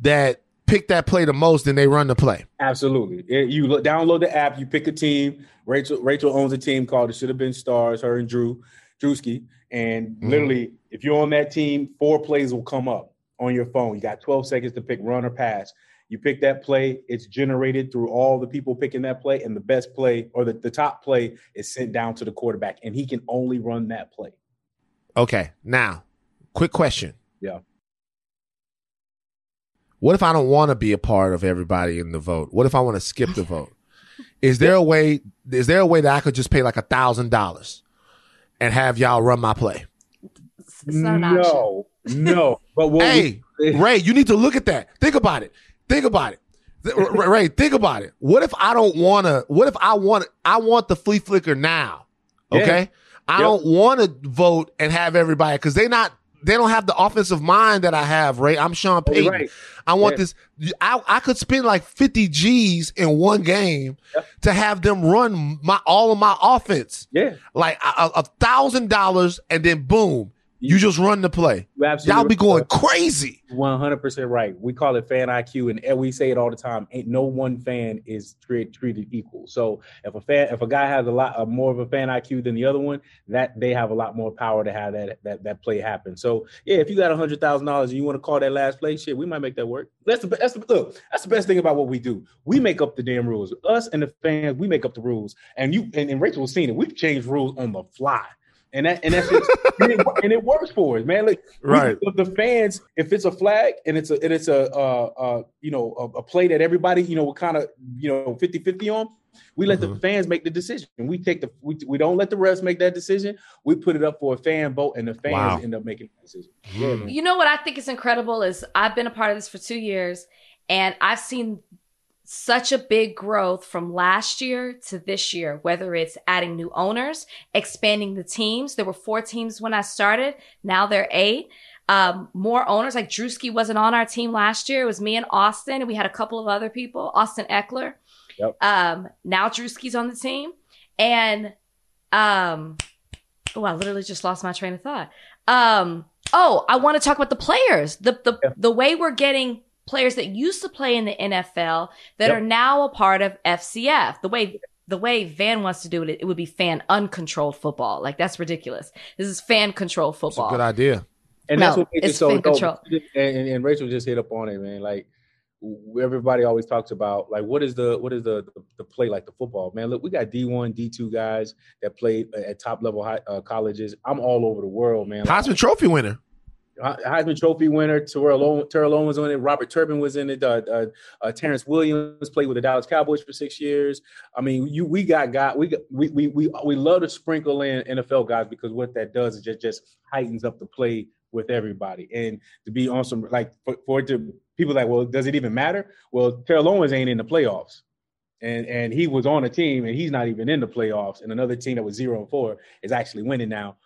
that pick that play the most, and they run the play. Absolutely. It, you look, download the app, you pick a team. Rachel Rachel owns a team called It Should Have Been Stars, her and Drew, Drewski. And mm. literally, if you're on that team, four plays will come up on your phone. You got twelve seconds to pick run or pass. You pick that play, it's generated through all the people picking that play, and the best play, or the, the top play, is sent down to the quarterback, and he can only run that play. Okay. Now, quick question. Yeah. What if I don't want to be a part of everybody in the vote? What if I want to skip the vote? Is there a way? Is there a way that I could just pay like a thousand dollars and have y'all run my play? It's not an option. No, no. But what hey, we- Ray, you need to look at that. Think about it. Think about it. Ray, think about it. What if I don't want to? What if I want? I want the flea flicker now. Okay, yeah. I yep. don't want to vote and have everybody, because they not. They don't have the offensive mind that I have, Ray. I'm Sean Payton. Right. I want yeah. this. I, I could spend like fifty G's in one game yep. to have them run my all of my offense. Yeah, like a, a thousand dollars, and then boom, you, you just run the play. Y'all be going crazy. one hundred percent right. We call it fan I Q, and we say it all the time. Ain't no one fan is treat, treated equal. So if a fan, if a guy has a lot uh, more of a fan I Q than the other one, that they have a lot more power to have that that, that play happen. So yeah, if you got one hundred thousand dollars and you want to call that last play, shit, we might make that work. That's the that's the look. That's the best thing about what we do. We make up the damn rules. Us and the fans, we make up the rules. And you and, and Rachel's seen it. We've changed rules on the fly. And that and that's just, and, it, and it works for us, man. Like right. we, the fans, if it's a flag and it's a and it's a uh, uh, you know a, a play that everybody you know will kind of you know fifty-fifty on, we let mm-hmm. the fans make the decision. And we take the we, we don't let the refs make that decision. We put it up for a fan vote, and the fans wow. end up making the decision. Mm. You know what I think is incredible is I've been a part of this for two years, and I've seen such a big growth from last year to this year, whether it's adding new owners, expanding the teams. There were four teams when I started. Now there are eight. Um, more owners, like Drewski wasn't on our team last year. It was me and Austin, and we had a couple of other people, Austin Eckler. Yep. Um, now Drewski's on the team. And, um, oh, I literally just lost my train of thought. Um, oh, I want to talk about the players, the, the, yeah. the way we're getting players that used to play in the N F L that yep. are now a part of F C F. The way the way Van wants to do it, it would be fan uncontrolled football. Like, that's ridiculous. This is fan controlled football. That's a good idea. And no, that's what makes it so dope. And, and, and Rachel just hit up on it, man. Like, everybody always talks about, like, what is the what is the the, the play like the football, man? Look, we got D one, D two guys that played at top level high, uh, colleges. I'm all over the world, man. Like, Heisman Trophy winner. Heisman Trophy winner, Terrell Owen, Terrell Owens on it. Robert Turbin was in it. Uh, uh, uh, Terrence Williams played with the Dallas Cowboys for six years. I mean, you we got got we got, we we we we love to sprinkle in N F L guys, because what that does is just just heightens up the play with everybody. And to be on some like for, for it to people like, well, does it even matter? Well, Terrell Owens ain't in the playoffs. And and he was on a team and he's not even in the playoffs. And another team that was zero and four is actually winning now.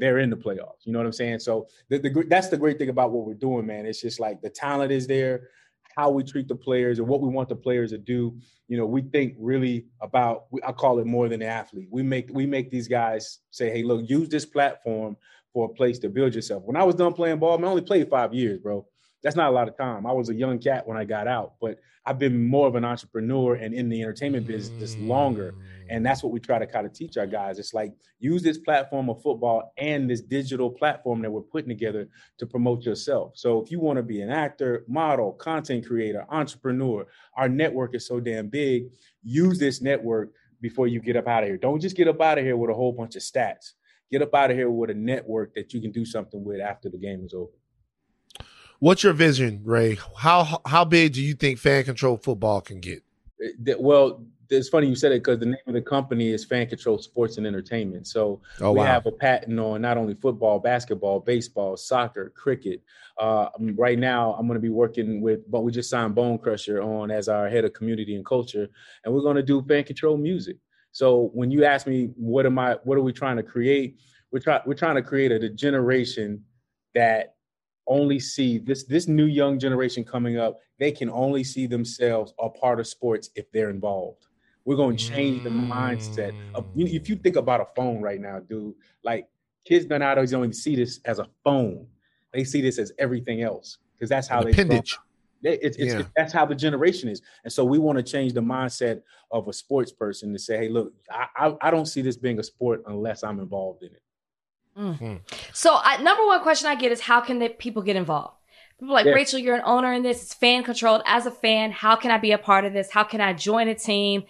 They're in the playoffs. You know what I'm saying? So the, the, that's the great thing about what we're doing, man. It's just like the talent is there, how we treat the players and what we want the players to do. You know, we think really about, I call it more than the athlete. We make, we make these guys say, hey, look, use this platform for a place to build yourself. When I was done playing ball, I only played five years, bro. that's not a lot of time. I was a young cat when I got out, but I've been more of an entrepreneur and in the entertainment business longer. And that's what we try to kind of teach our guys. It's like, use this platform of football and this digital platform that we're putting together to promote yourself. So if you want to be an actor, model, content creator, entrepreneur, our network is so damn big. Use this network before you get up out of here. Don't just get up out of here with a whole bunch of stats. Get up out of here with a network that you can do something with after the game is over. What's your vision, Ray? How how big do you think Fan Control Football can get? Well, it's funny you said it, because the name of the company is Fan Control Sports and Entertainment. So oh, we wow. have a patent on not only football, basketball, baseball, soccer, cricket. Uh, I mean, right now, I'm going to be working with, but we just signed Bone Crusher on as our head of community and culture, and we're going to do fan control music. So when you ask me, what am I? What are we trying to create? We're trying we're trying to create a, a generation that only see this this new young generation coming up. They can only see themselves a part of sports if they're involved. We're going to change the mindset. Of, if you think about a phone right now, dude, like kids nowadays don't even see this as a phone. They see this as everything else, because that's how they appendage. It's, it's, yeah. it's, that's how the generation is. And so we want to change the mindset of a sports person to say, hey, look, I, I, I don't see this being a sport unless I'm involved in it. Mm-hmm. So I, number one question I get is, how can the people get involved? People are like, yeah. Rachel, you're an owner in this. It's fan controlled. As a fan, how can I be a part of this? How can I join a team?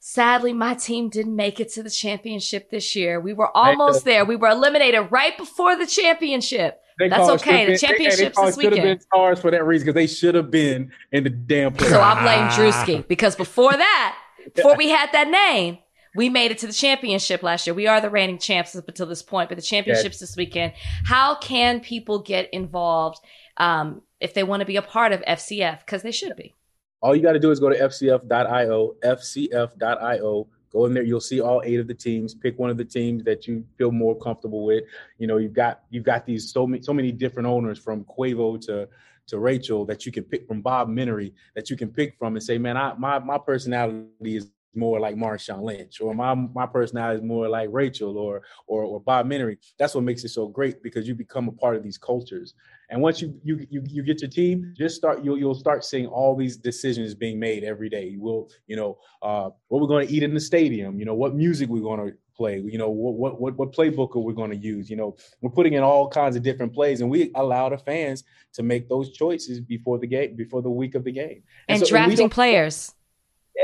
Sadly, my team didn't make it to the championship this year. We were almost there. We were eliminated right before the championship. They That's okay. Been, the championship's this weekend. They should have been stars for that reason, because they should have been in the damn play. So I blame Drewski, because before that, before we had that name, we made it to the championship last year. We are the reigning champs up until this point, but the championship's this weekend. How can people get involved um, if they want to be a part of F C F? Because they should be. All you got to do is go to F C F dot I O, F C F dot I O. Go in there. You'll see all eight of the teams. Pick one of the teams that you feel more comfortable with. You know, you've got you've got these so many so many different owners, from Quavo to to Rachel, that you can pick from, Bob Minery, that you can pick from and say, man, I my my personality is more like Marshawn Lynch, or my my personality is more like Rachel or or or Bob Minery. That's what makes it so great, because you become a part of these cultures. And once you you you, you get your team, just start you'll you'll start seeing all these decisions being made every day. You will, you know, uh, what we're going to eat in the stadium, you know, what music we're going to play, you know, what what what playbook are we going to use? You know, we're putting in all kinds of different plays, and we allow the fans to make those choices before the game, before the week of the game. And, and so, drafting and players.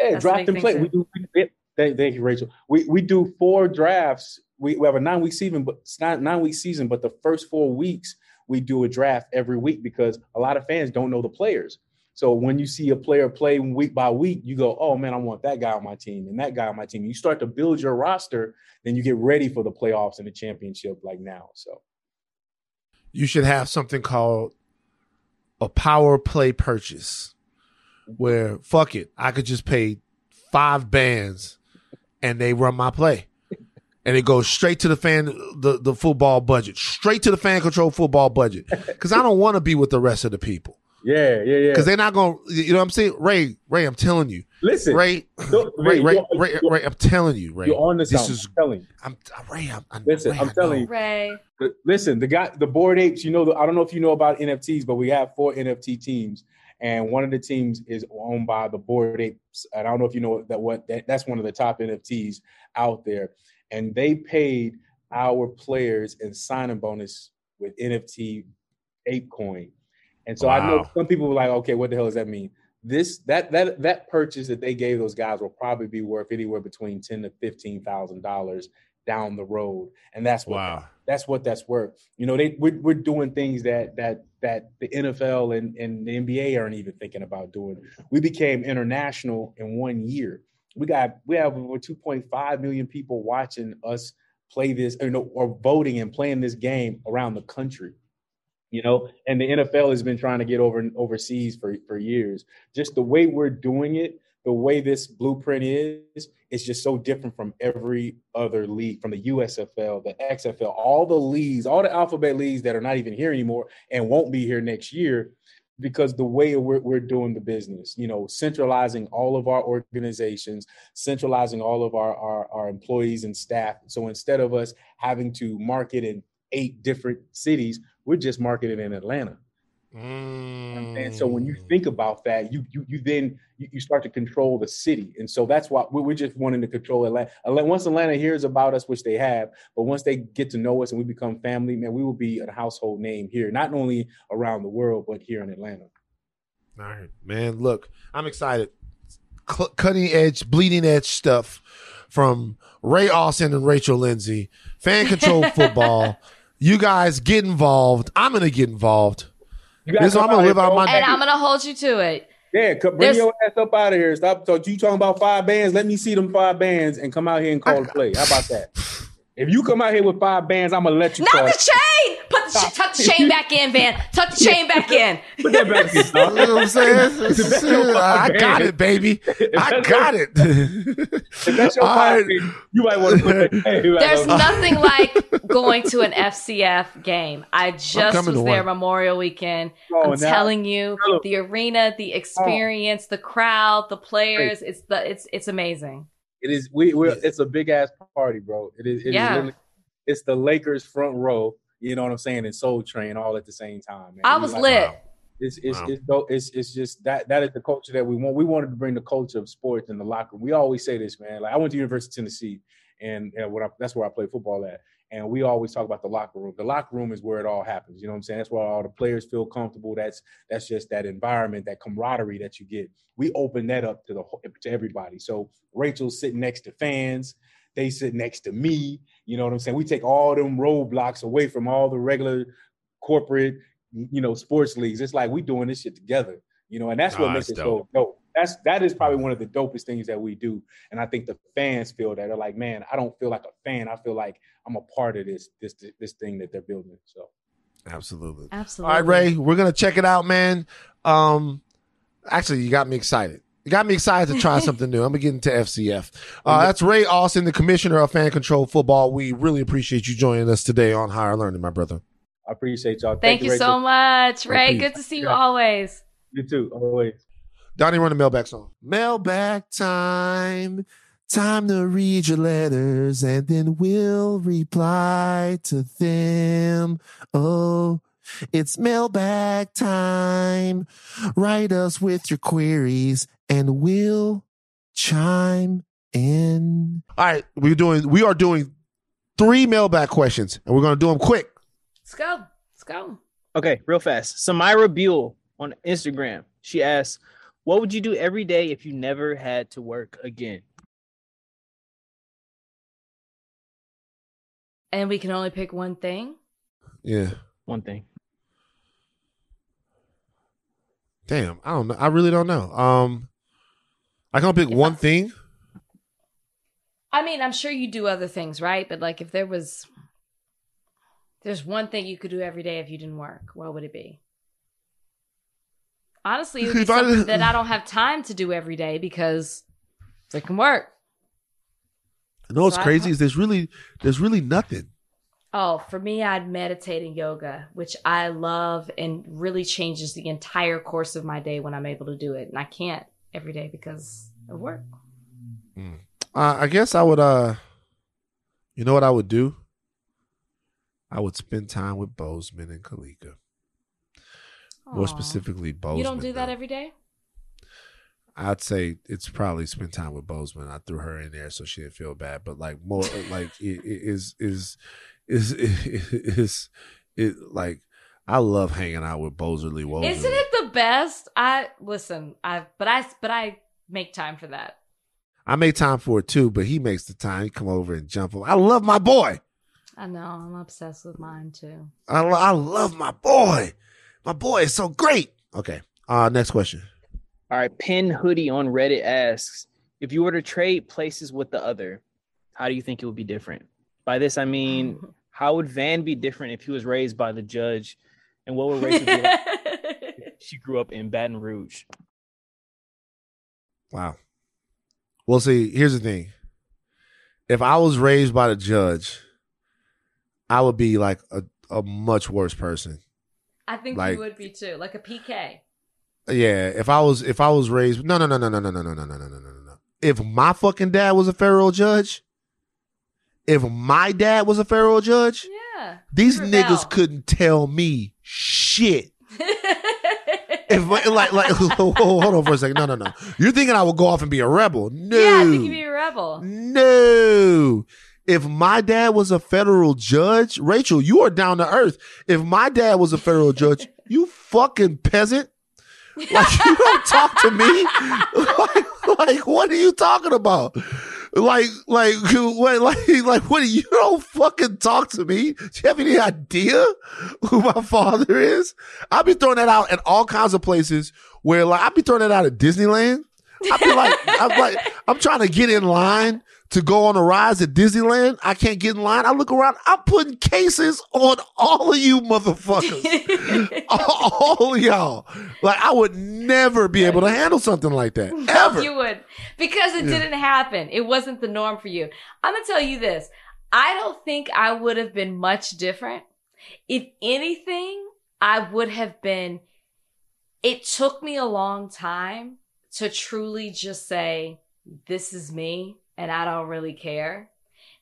Yeah, that's draft and play. We do. We, thank, thank you, Rachel. We we do four drafts. We, we have a nine week season, but it's not nine week season. But the first four weeks, we do a draft every week, because a lot of fans don't know the players. So when you see a player play week by week, you go, oh, man, I want that guy on my team and that guy on my team. You start to build your roster, then you get ready for the playoffs and the championship like now. So you should have something called a power play purchase, where, fuck it, I could just pay five bands and they run my play. And it goes straight to the fan, the, the football budget, straight to the fan control football budget. Because I don't want to be with the rest of the people. Yeah, yeah, yeah. Because they're not going to, you know what I'm saying? Ray, Ray, I'm telling you. Listen. Ray, so, Ray, Ray, Ray, Ray, Ray, I'm telling you, Ray. You're on this. This is, I'm telling you. I'm, Ray, I'm, I'm, listen, Ray, I'm telling you. Ray. Listen, the guy, the Bored Apes, you know, the, I don't know if you know about N F Ts, but we have four N F T teams. And one of the teams is owned by the Bored Apes. And I don't know if you know that what that, that's one of the top N F Ts out there. And they paid our players in signing bonus with N F T ape coin. And so wow. I know some people were like, okay, what the hell does that mean? This that that that purchase that they gave those guys will probably be worth anywhere between ten to fifteen thousand dollars down the road. And that's what wow. that's what that's worth. You know, they we're, we're doing things that that that the N F L and, and the N B A aren't even thinking about doing. We became international in one year. We got we have over two point five million people watching us play this, or, no, or voting and playing this game around the country. You know, and the N F L has been trying to get over overseas for, for years. Just the way we're doing it, the way this blueprint is, it's just so different from every other league, from the U S F L, the X F L, all the leagues, all the alphabet leagues that are not even here anymore and won't be here next year, because the way we're, we're doing the business, you know, centralizing all of our organizations, centralizing all of our, our, our employees and staff. So instead of us having to market in eight different cities, we're just marketed in Atlanta. Mm. And so when you think about that, you you you then you, you start to control the city. And so that's why we're just wanting to control Atlanta. Once Atlanta hears about us, which they have, but once they get to know us and we become family, man, we will be a household name here, not only around the world, but here in Atlanta. All right, man, look, I'm excited. C- cutting edge, bleeding edge stuff from Ray Austin and Rachel Lindsay. Fan Control Football. You guys get involved. I'm going to get involved. This I'm gonna live out my and I'm gonna hold you to it. Yeah, bring There's... your ass up out of here. Stop. So you talking about five bands? Let me see them five bands and come out here and call I... the play. How about that? If you come out here with five bands, I'm gonna let you. Not call the chain. Put the sh- tuck the chain back in, Van. Tuck the chain back in. Put that back in. You know what I'm saying? I got it, baby. I got it. If that's your five, right. You might want to put that. Hey, there's nothing like going to an F C F game. I just was there one. Memorial Weekend. Oh, I'm now. telling you, the arena, the experience, oh. the crowd, the players. Great. It's the it's it's amazing. It is we we're, it's a big ass party, bro. It is it yeah. is really, it's the Lakers front row, you know what I'm saying, and Soul Train all at the same time, man. I was like, lit. Wow. It's it's, wow. it's it's it's just that that is the culture that we want. We wanted to bring the culture of sports in the locker room. We always say this, man. Like I went to University of Tennessee and uh, what I, that's where I played football at. And we always talk about the locker room. The locker room is where it all happens. You know what I'm saying? That's where all the players feel comfortable. That's that's just that environment, that camaraderie that you get. We open that up to the to everybody. So Rachel's sitting next to fans. They sit next to me. You know what I'm saying? We take all them roadblocks away from all the regular corporate, you know, sports leagues. It's like we doing this shit together. You know, and that's what nah, makes that's it dope. so dope. That's that is probably one of the dopest things that we do, and I think the fans feel that. They're like, man, I don't feel like a fan. I feel like I'm a part of this this this thing that they're building. So, absolutely, absolutely. All right, Ray, we're gonna check it out, man. Um, actually, you got me excited. You got me excited to try something new. I'm gonna get into F C F. Uh, that's Ray Austin, the commissioner of Fan Control Football. We really appreciate you joining us today on Higher Learning, my brother. I appreciate y'all. Thank, Thank you Rachel. so much, Ray. Good to see you yeah. always. You too, always. Donnie, run the mailbag song. Mailbag time. Time to read your letters and then we'll reply to them. Oh, it's mailbag time. Write us with your queries and we'll chime in. All right, we're doing, we are doing three mailbag questions and we're going to do them quick. Let's go. Let's go. Okay, real fast. Samira Buell on Instagram. She asks, what would you do every day if you never had to work again? And we can only pick one thing? Yeah. One thing. Damn, I don't know. I really don't know. Um, I can only pick yeah. one thing. I mean, I'm sure you do other things, right? But like if there was, if there's one thing you could do every day if you didn't work, what would it be? Honestly, it would be something that I don't have time to do every day because it can work. You know what's so crazy is there's really there's really nothing. Oh, for me, I'd meditate in yoga, which I love and really changes the entire course of my day when I'm able to do it. And I can't every day because of work. Mm. Uh, I guess I would, uh, you know what I would do? I would spend time with Bozeman and Kalika. More specifically, Bozeman. You don't do that though. Every day? I'd say it's probably spend time with Bozeman. I threw her in there so she didn't feel bad. But like more like it, it is is is is it like I love hanging out with Bozeman. Isn't it the best? I listen. I but I but I make time for that. I make time for it too. But he makes the time. He come over and jump him. I love my boy. I know. I'm obsessed with mine too. I lo- I love my boy. My boy is so great. Okay. Uh, next question. All right. Pin Hoodie on Reddit asks, if you were to trade places with the other, how do you think it would be different? By this, I mean, how would Van be different if he was raised by the judge? And what would Rachel be like if she grew up in Baton Rouge? Wow. Well, see, here's the thing. If I was raised by the judge, I would be like a, a much worse person. I think like, you would be too, like a P K. Yeah, if I was if I was raised, no, no, no, no, no, no, no, no, no, no, no, no, no. If my fucking dad was a federal judge, if my dad was a federal judge, yeah, these niggas couldn't tell me shit. If like like hold on for a second. No, no, no. You're thinking I would go off and be a rebel. No. Yeah, I think you'd be a rebel. No. If my dad was a federal judge, Rachel, you are down to earth. If my dad was a federal judge, you fucking peasant. Like, you don't talk to me. Like, like, what are you talking about? Like, like, what, like, like, what? You don't fucking talk to me. Do you have any idea who my father is? I'll be throwing that out at all kinds of places where, like, I'll be throwing that out at Disneyland. I'll be like, I'm like, I'm trying to get in line to go on a ride at Disneyland. I can't get in line. I look around. I'm putting cases on all of you motherfuckers. all, all of y'all. Like, I would never be able to handle something like that. No, ever. You would. Because it yeah. didn't happen. It wasn't the norm for you. I'm going to tell you this. I don't think I would have been much different. If anything, I would have been, it took me a long time to truly just say, this is me. And I don't really care.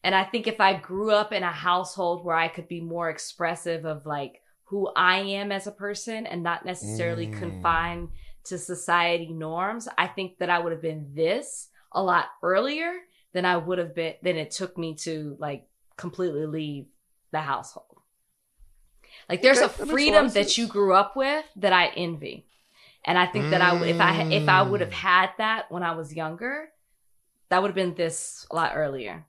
And I think if I grew up in a household where I could be more expressive of like who I am as a person and not necessarily mm. confined to society norms, I think that I would have been this a lot earlier than I would have been, than it took me to like completely leave the household. Like there's okay, a freedom that, that you grew up with that I envy. And I think mm. that I, if I, if I would have had that when I was younger, that would have been this a lot earlier.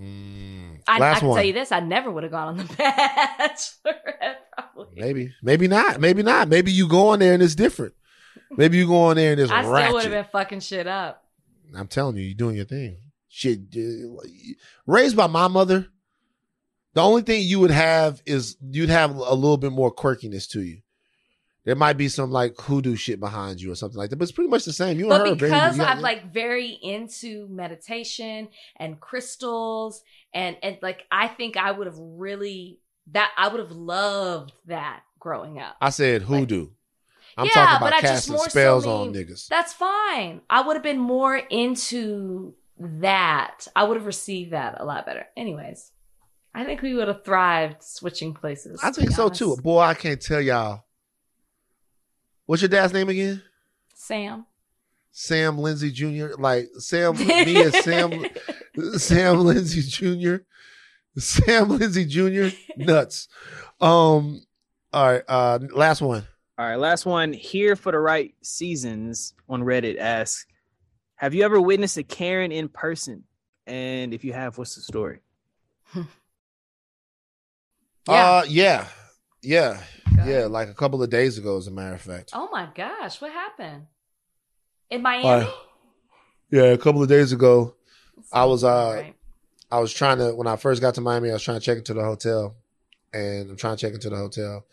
Mm, I, I can one. tell you this. I never would have gone on The Bachelorette, probably. Maybe. Maybe not. Maybe not. Maybe you go on there and it's different. Maybe you go on there and it's I ratchet. I still would have been fucking shit up. I'm telling you, you're doing your thing. Shit. Raised by my mother, the only thing you would have is you'd have a little bit more quirkiness to you. There might be some like hoodoo shit behind you or something like that, but it's pretty much the same. You and but her because are very, I'm like very into meditation and crystals and, and like, I think I would have really that I would have loved that growing up. I said hoodoo. Like, I'm yeah, talking about casting spells so mean, on niggas. That's fine. I would have been more into that. I would have received that a lot better. Anyways, I think we would have thrived switching places. I think so honest. too. Boy, I can't tell y'all. What's your dad's name again? Sam. Sam Lindsay Junior Like Sam, me and Sam, Sam Lindsay Junior Sam Lindsay Junior Nuts. Um. All right. Uh. Last one. All right. Last one. Here for the Right Seasons on Reddit asks, "Have you ever witnessed a Karen in person? And if you have, what's the story?" yeah. Uh. Yeah. Yeah. Yeah, like a couple of days ago, as a matter of fact. Oh, my gosh. What happened? In Miami? Uh, yeah, a couple of days ago, I was uh, right. I was trying to, when I first got to Miami, I was trying to check into the hotel. And I'm trying to check into the hotel.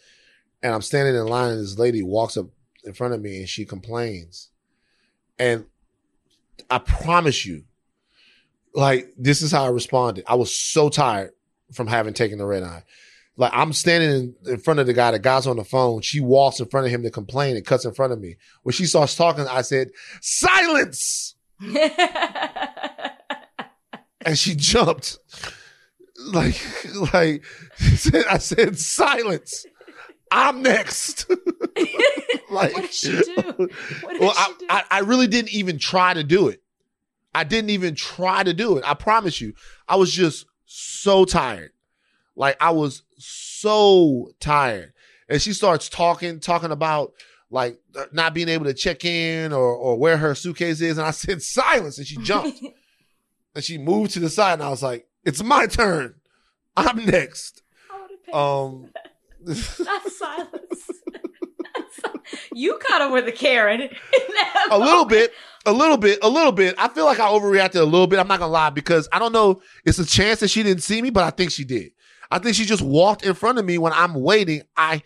And I'm standing in line, and this lady walks up in front of me, and she complains. And I promise you, like, this is how I responded. I was so tired from having taken the red eye. Like, I'm standing in front of the guy. The guy's on the phone. She walks in front of him to complain and cuts in front of me. When she starts talking, I said, "Silence!" And she jumped. Like, like said, I said, "Silence! I'm next." Like, what did she do? What did well, she do? I, I really didn't even try to do it. I didn't even try to do it. I promise you. I was just so tired. Like, I was so tired. And she starts talking, talking about like not being able to check in or, or where her suitcase is. And I said, "Silence." And she jumped and she moved to the side. And I was like, "It's my turn. I'm next." Um, not silence. You kind of were the Karen. A little bit, a little bit, a little bit. I feel like I overreacted a little bit. I'm not going to lie, because I don't know. It's a chance that she didn't see me, but I think she did. I think she just walked in front of me when I'm waiting. I,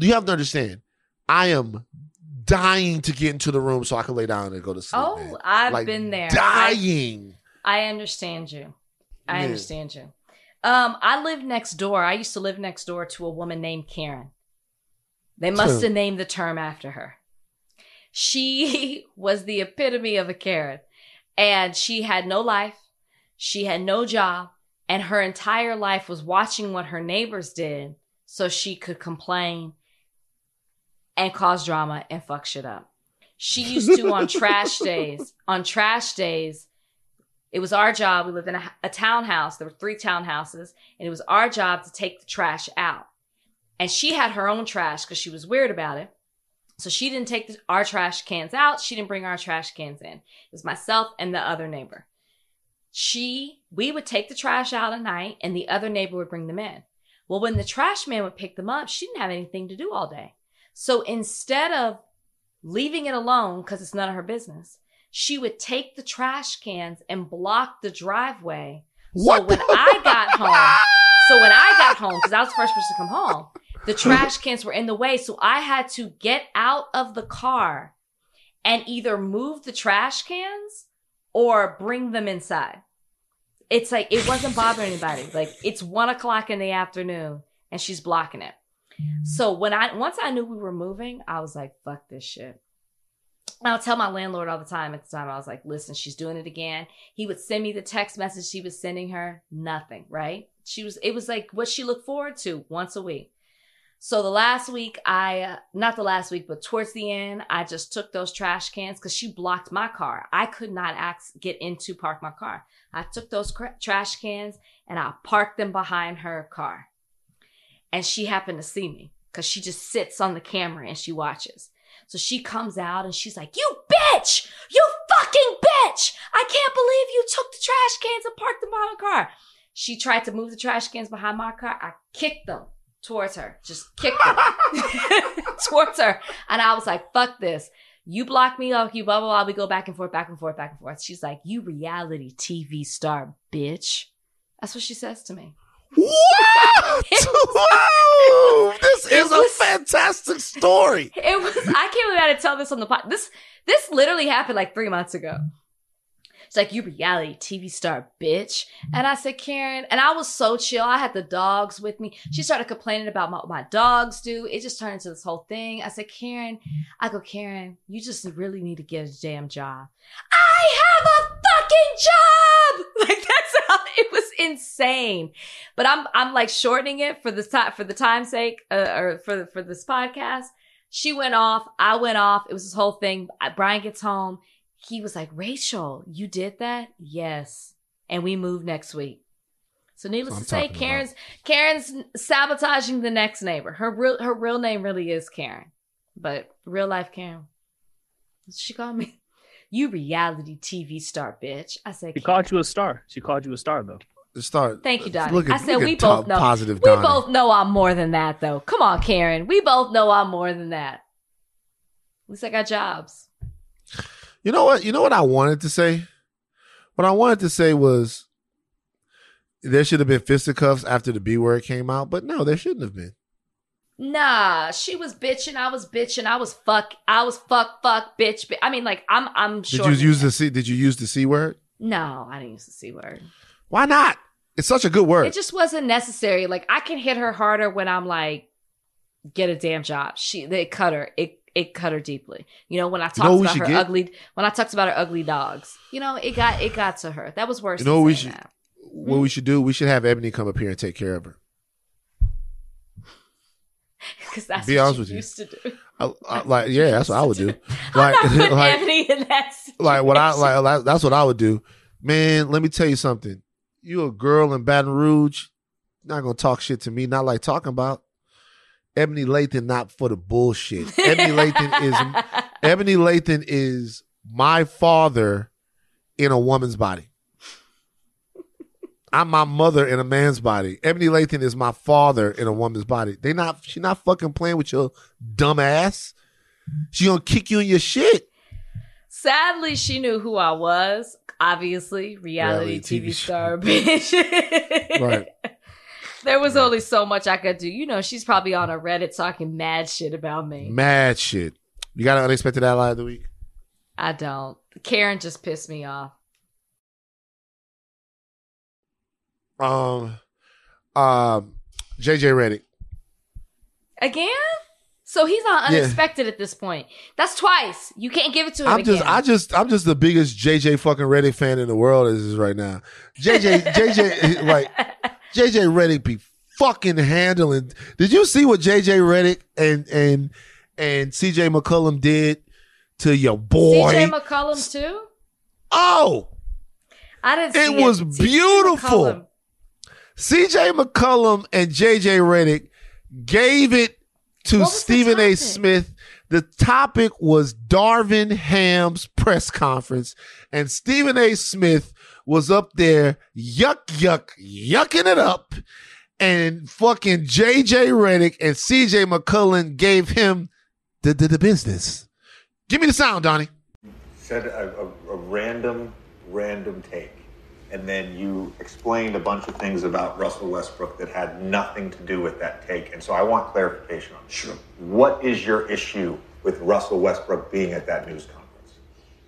you have to understand, I am dying to get into the room so I can lay down and go to sleep. Oh, man. I've like, been there. Dying. I, I understand you. I yeah. understand you. Um, I live next door. I used to live next door to a woman named Karen. They must have named the term after her. She was the epitome of a Karen, and she had no life. She had no job. And her entire life was watching what her neighbors did so she could complain and cause drama and fuck shit up. She used to on trash days. On trash days, it was our job. We lived in a, a townhouse. There were three townhouses, and it was our job to take the trash out. And she had her own trash because she was weird about it. So she didn't take the, our trash cans out. She didn't bring our trash cans in. It was myself and the other neighbor. She, we would take the trash out at night, and the other neighbor would bring them in. Well, when the trash man would pick them up, she didn't have anything to do all day. So instead of leaving it alone because it's none of her business, she would take the trash cans and block the driveway. What? So when I got home, so when I got home, because I was the first person to come home, the trash cans were in the way. So I had to get out of the car and either move the trash cans or bring them inside. It's like, it wasn't bothering anybody. Like, it's one o'clock in the afternoon and she's blocking it. So when I, once I knew we were moving, I was like, fuck this shit. I would tell my landlord all the time. At the time, I was like, listen, she's doing it again. He would send me the text message he was sending her. Nothing, right? She was, it was like what she looked forward to once a week. So the last week, I, uh, not the last week, but towards the end, I just took those trash cans because she blocked my car. I could not ax- get in to park my car. I took those cr- trash cans and I parked them behind her car. And she happened to see me because she just sits on the camera and she watches. So she comes out and she's like, you bitch, you fucking bitch. I can't believe you took the trash cans and parked them behind my car. She tried to move the trash cans behind my car. I kicked them towards her, just kicked them towards her. And I was like, fuck this. You block me off, you blah, blah, blah. We go back and forth, back and forth, back and forth. She's like, you reality T V star, bitch. That's what she says to me. What? Wow! This is was, a fantastic story. It was. I can't believe I had to tell this on the podcast. This this literally happened like three months ago. It's like, you reality T V star, bitch. And I said, Karen, and I was so chill. I had the dogs with me. She started complaining about my, what my dogs do. It just turned into this whole thing. I said, Karen, I go, Karen, you just really need to get a damn job. I have a fucking job! Like, that's how, it was insane. But I'm I'm like shortening it for the time for the time's sake, uh, or for for this podcast. She went off, I went off. It was this whole thing. Brian gets home. He was like, Rachel, you did that? Yes. And we move next week. So needless to say, Karen's about. Karen's sabotaging the next neighbor. Her real her real name really is Karen, but real life Karen. She called me. You reality T V star, bitch. I said, she called you a star. She called you a star, though. The star. Thank you, Donnie. Look at, I said, we both know. Positive we Donnie. both know I'm more than that, though. Come on, Karen. We both know I'm more than that. At least I got jobs. You know what? You know what I wanted to say? What I wanted to say was there should have been fisticuffs after the B word came out, but no, there shouldn't have been. Nah, she was bitching. I was bitching. I was fuck. I was fuck. Fuck. Bitch. Bi- I mean, like, I'm. I'm sure. Did you use the c? Did you use the c word? No, I didn't use the c word. Why not? It's such a good word. It just wasn't necessary. Like, I can hit her harder when I'm like, get a damn job. She. They cut her. It. It cut her deeply. You know, when I talked you know about her get? ugly. When I talked about her ugly dogs. You know, it got. It got to her. That was worse. You know than what we should. That. What mm-hmm. we should do? We should have Ebony come up here and take care of her. Because that's be what you used you. to do. I, I, like, yeah, that's what I would do. Like, I'm not putting like, Ebony in that situation. Like, what I like, that's what I would do. Man, let me tell you something. You a girl in Baton Rouge, not gonna talk shit to me. Not like talking about Ebony Lathan. Not for the bullshit. Ebony Lathan is Ebony Lathan is my father in a woman's body. I'm my mother in a man's body. Ebony Lathan is my father in a woman's body. They not, she not fucking playing with your dumb ass. She gonna kick you in your shit. Sadly, she knew who I was. Obviously, reality, reality T V, T V star, bitch. Right. There was right. only so much I could do. You know, she's probably on a Reddit talking mad shit about me. Mad shit. You got an unexpected ally of the week? I don't. Karen just pissed me off. Um, um, J J Reddick again. So he's not unexpected yeah. at this point. That's twice. You can't give it to him. I'm again. just, I just, I'm just the biggest J J fucking Reddick fan in the world is right now. J J, <laughs> J J, like J J Reddick be fucking handling. Did you see what J J Reddick and and and C J McCollum did to your boy. C J McCollum too? Oh. I didn't see it. It was beautiful. C J McCollum and J J Redick gave it to Stephen A. Smith. The topic was Darvin Ham's press conference, and Stephen A. Smith was up there yuck, yuck, yucking it up, and fucking J J Redick and C J McCollum gave him the, the, the business. Give me the sound, Donnie. Said a, a, a random, random take. And then you explained a bunch of things about Russell Westbrook that had nothing to do with that take. And so I want clarification on it. Sure. What is your issue with Russell Westbrook being at that news conference?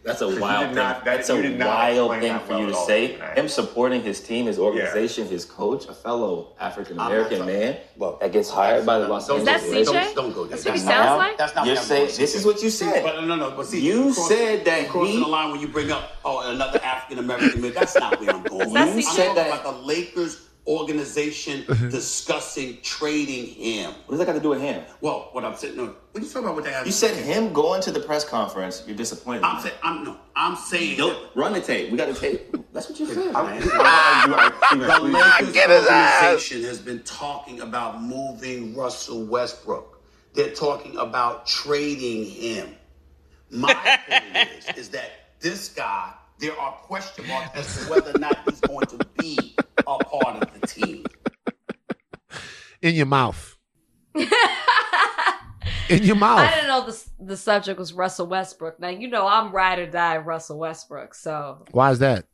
That's a wild thing. Not, that, That's a wild thing for you to say. Him supporting his team, his organization, yeah. his coach, a fellow African-American man look, that gets hired by the Los Angeles Lakers. Is that C J? Don't go there. That's what he sounds like? That's not what I'm saying. This is what you said. But no, no, but see, you said that crossing the line when you bring up oh, another African-American man. That's not where I'm going. You said that about the Lakers organization discussing trading him. What does that got to do with him? Well, what I'm saying, no. What are you talking about? What they have? You said him going to the press conference. You're disappointed. I'm saying, I'm no. I'm saying, nope. Run the tape. We got the tape. That's what you said. I'm, I'm, the Lakers organization has been talking about moving Russell Westbrook. They're talking about trading him. My point is, is that this guy. There are question marks as to whether or not he's going to be a part of the team. In your mouth. In your mouth. I didn't know the the subject was Russell Westbrook. Now, you know I'm ride or die Russell Westbrook, so. Why is that?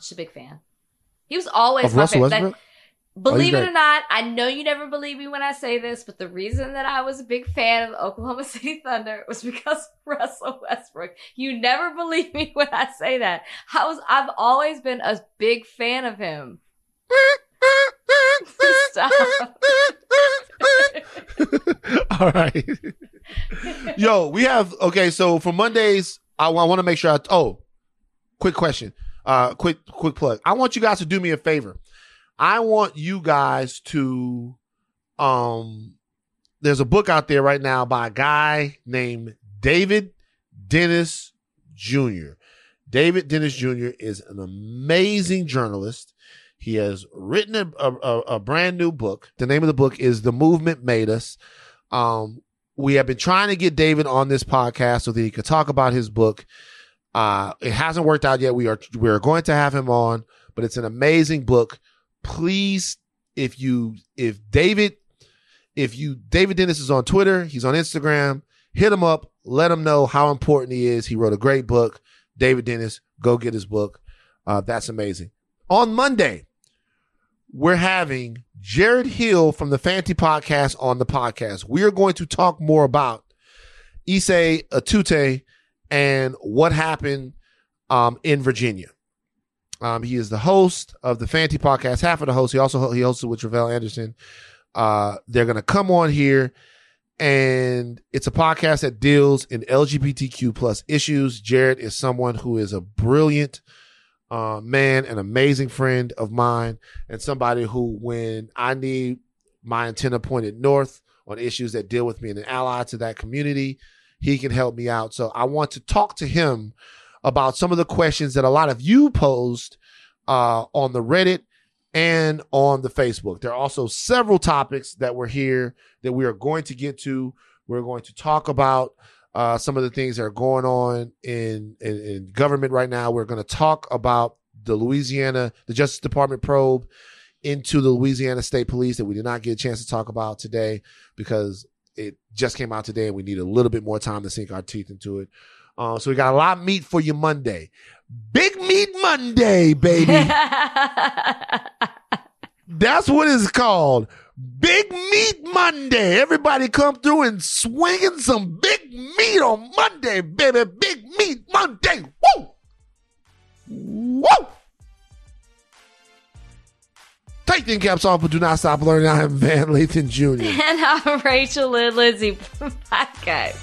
She's a big fan. He was always of my Russell fan. Westbrook? That, believe oh, it or not, I know you never believe me when I say this, but the reason that I was a big fan of the Oklahoma City Thunder was because of Russell Westbrook. You never believe me when I say that. I was, I've always been a big fan of him. Stop. All right. Yo, we have, okay, so for Mondays, I, I want to make sure I, oh, quick question, uh, quick, quick plug. I want you guys to do me a favor. I want you guys to, um, there's a book out there right now by a guy named David Dennis Junior David Dennis Junior is an amazing journalist. He has written a, a, a brand new book. The name of the book is The Movement Made Us. Um, we have been trying to get David on this podcast so that he could talk about his book. Uh, it hasn't worked out yet. We are, we are going to have him on, but it's an amazing book. Please, if you, if David, if you, David Dennis is on Twitter, he's on Instagram, hit him up, let him know how important he is. He wrote a great book. David Dennis, go get his book. Uh, that's amazing. On Monday, we're having Jared Hill from the Fanti Podcast on the podcast. We are going to talk more about Issei Atute and what happened um, in Virginia. Um, he is the host of the Fanti Podcast, half of the host. He also he hosts it with Travell Anderson. Uh, they're going to come on here, and it's a podcast that deals in L G B T Q plus issues. Jared is someone who is a brilliant Uh, man, an amazing friend of mine, and somebody who, when I need my antenna pointed north on issues that deal with me and an ally to that community, he can help me out. So I want to talk to him about some of the questions that a lot of you posed uh, on the Reddit and on the Facebook. There are also several topics that were here that we are going to get to. We're going to talk about Uh, some of the things that are going on in, in, in government right now. We're going to talk about the Louisiana, the Justice Department probe into the Louisiana State Police that we did not get a chance to talk about today because it just came out today and we need a little bit more time to sink our teeth into it. Uh, so we got a lot of meat for you Monday. Big Meat Monday, baby. That's what it's called. Big Meat Monday. Everybody come through and swinging some big meat on Monday, baby. Big Meat Monday. Woo! Woo! Take them caps off, but do not stop learning. I am Van Lathan Junior And I'm Rachel Lynn Lindsay from Podcast.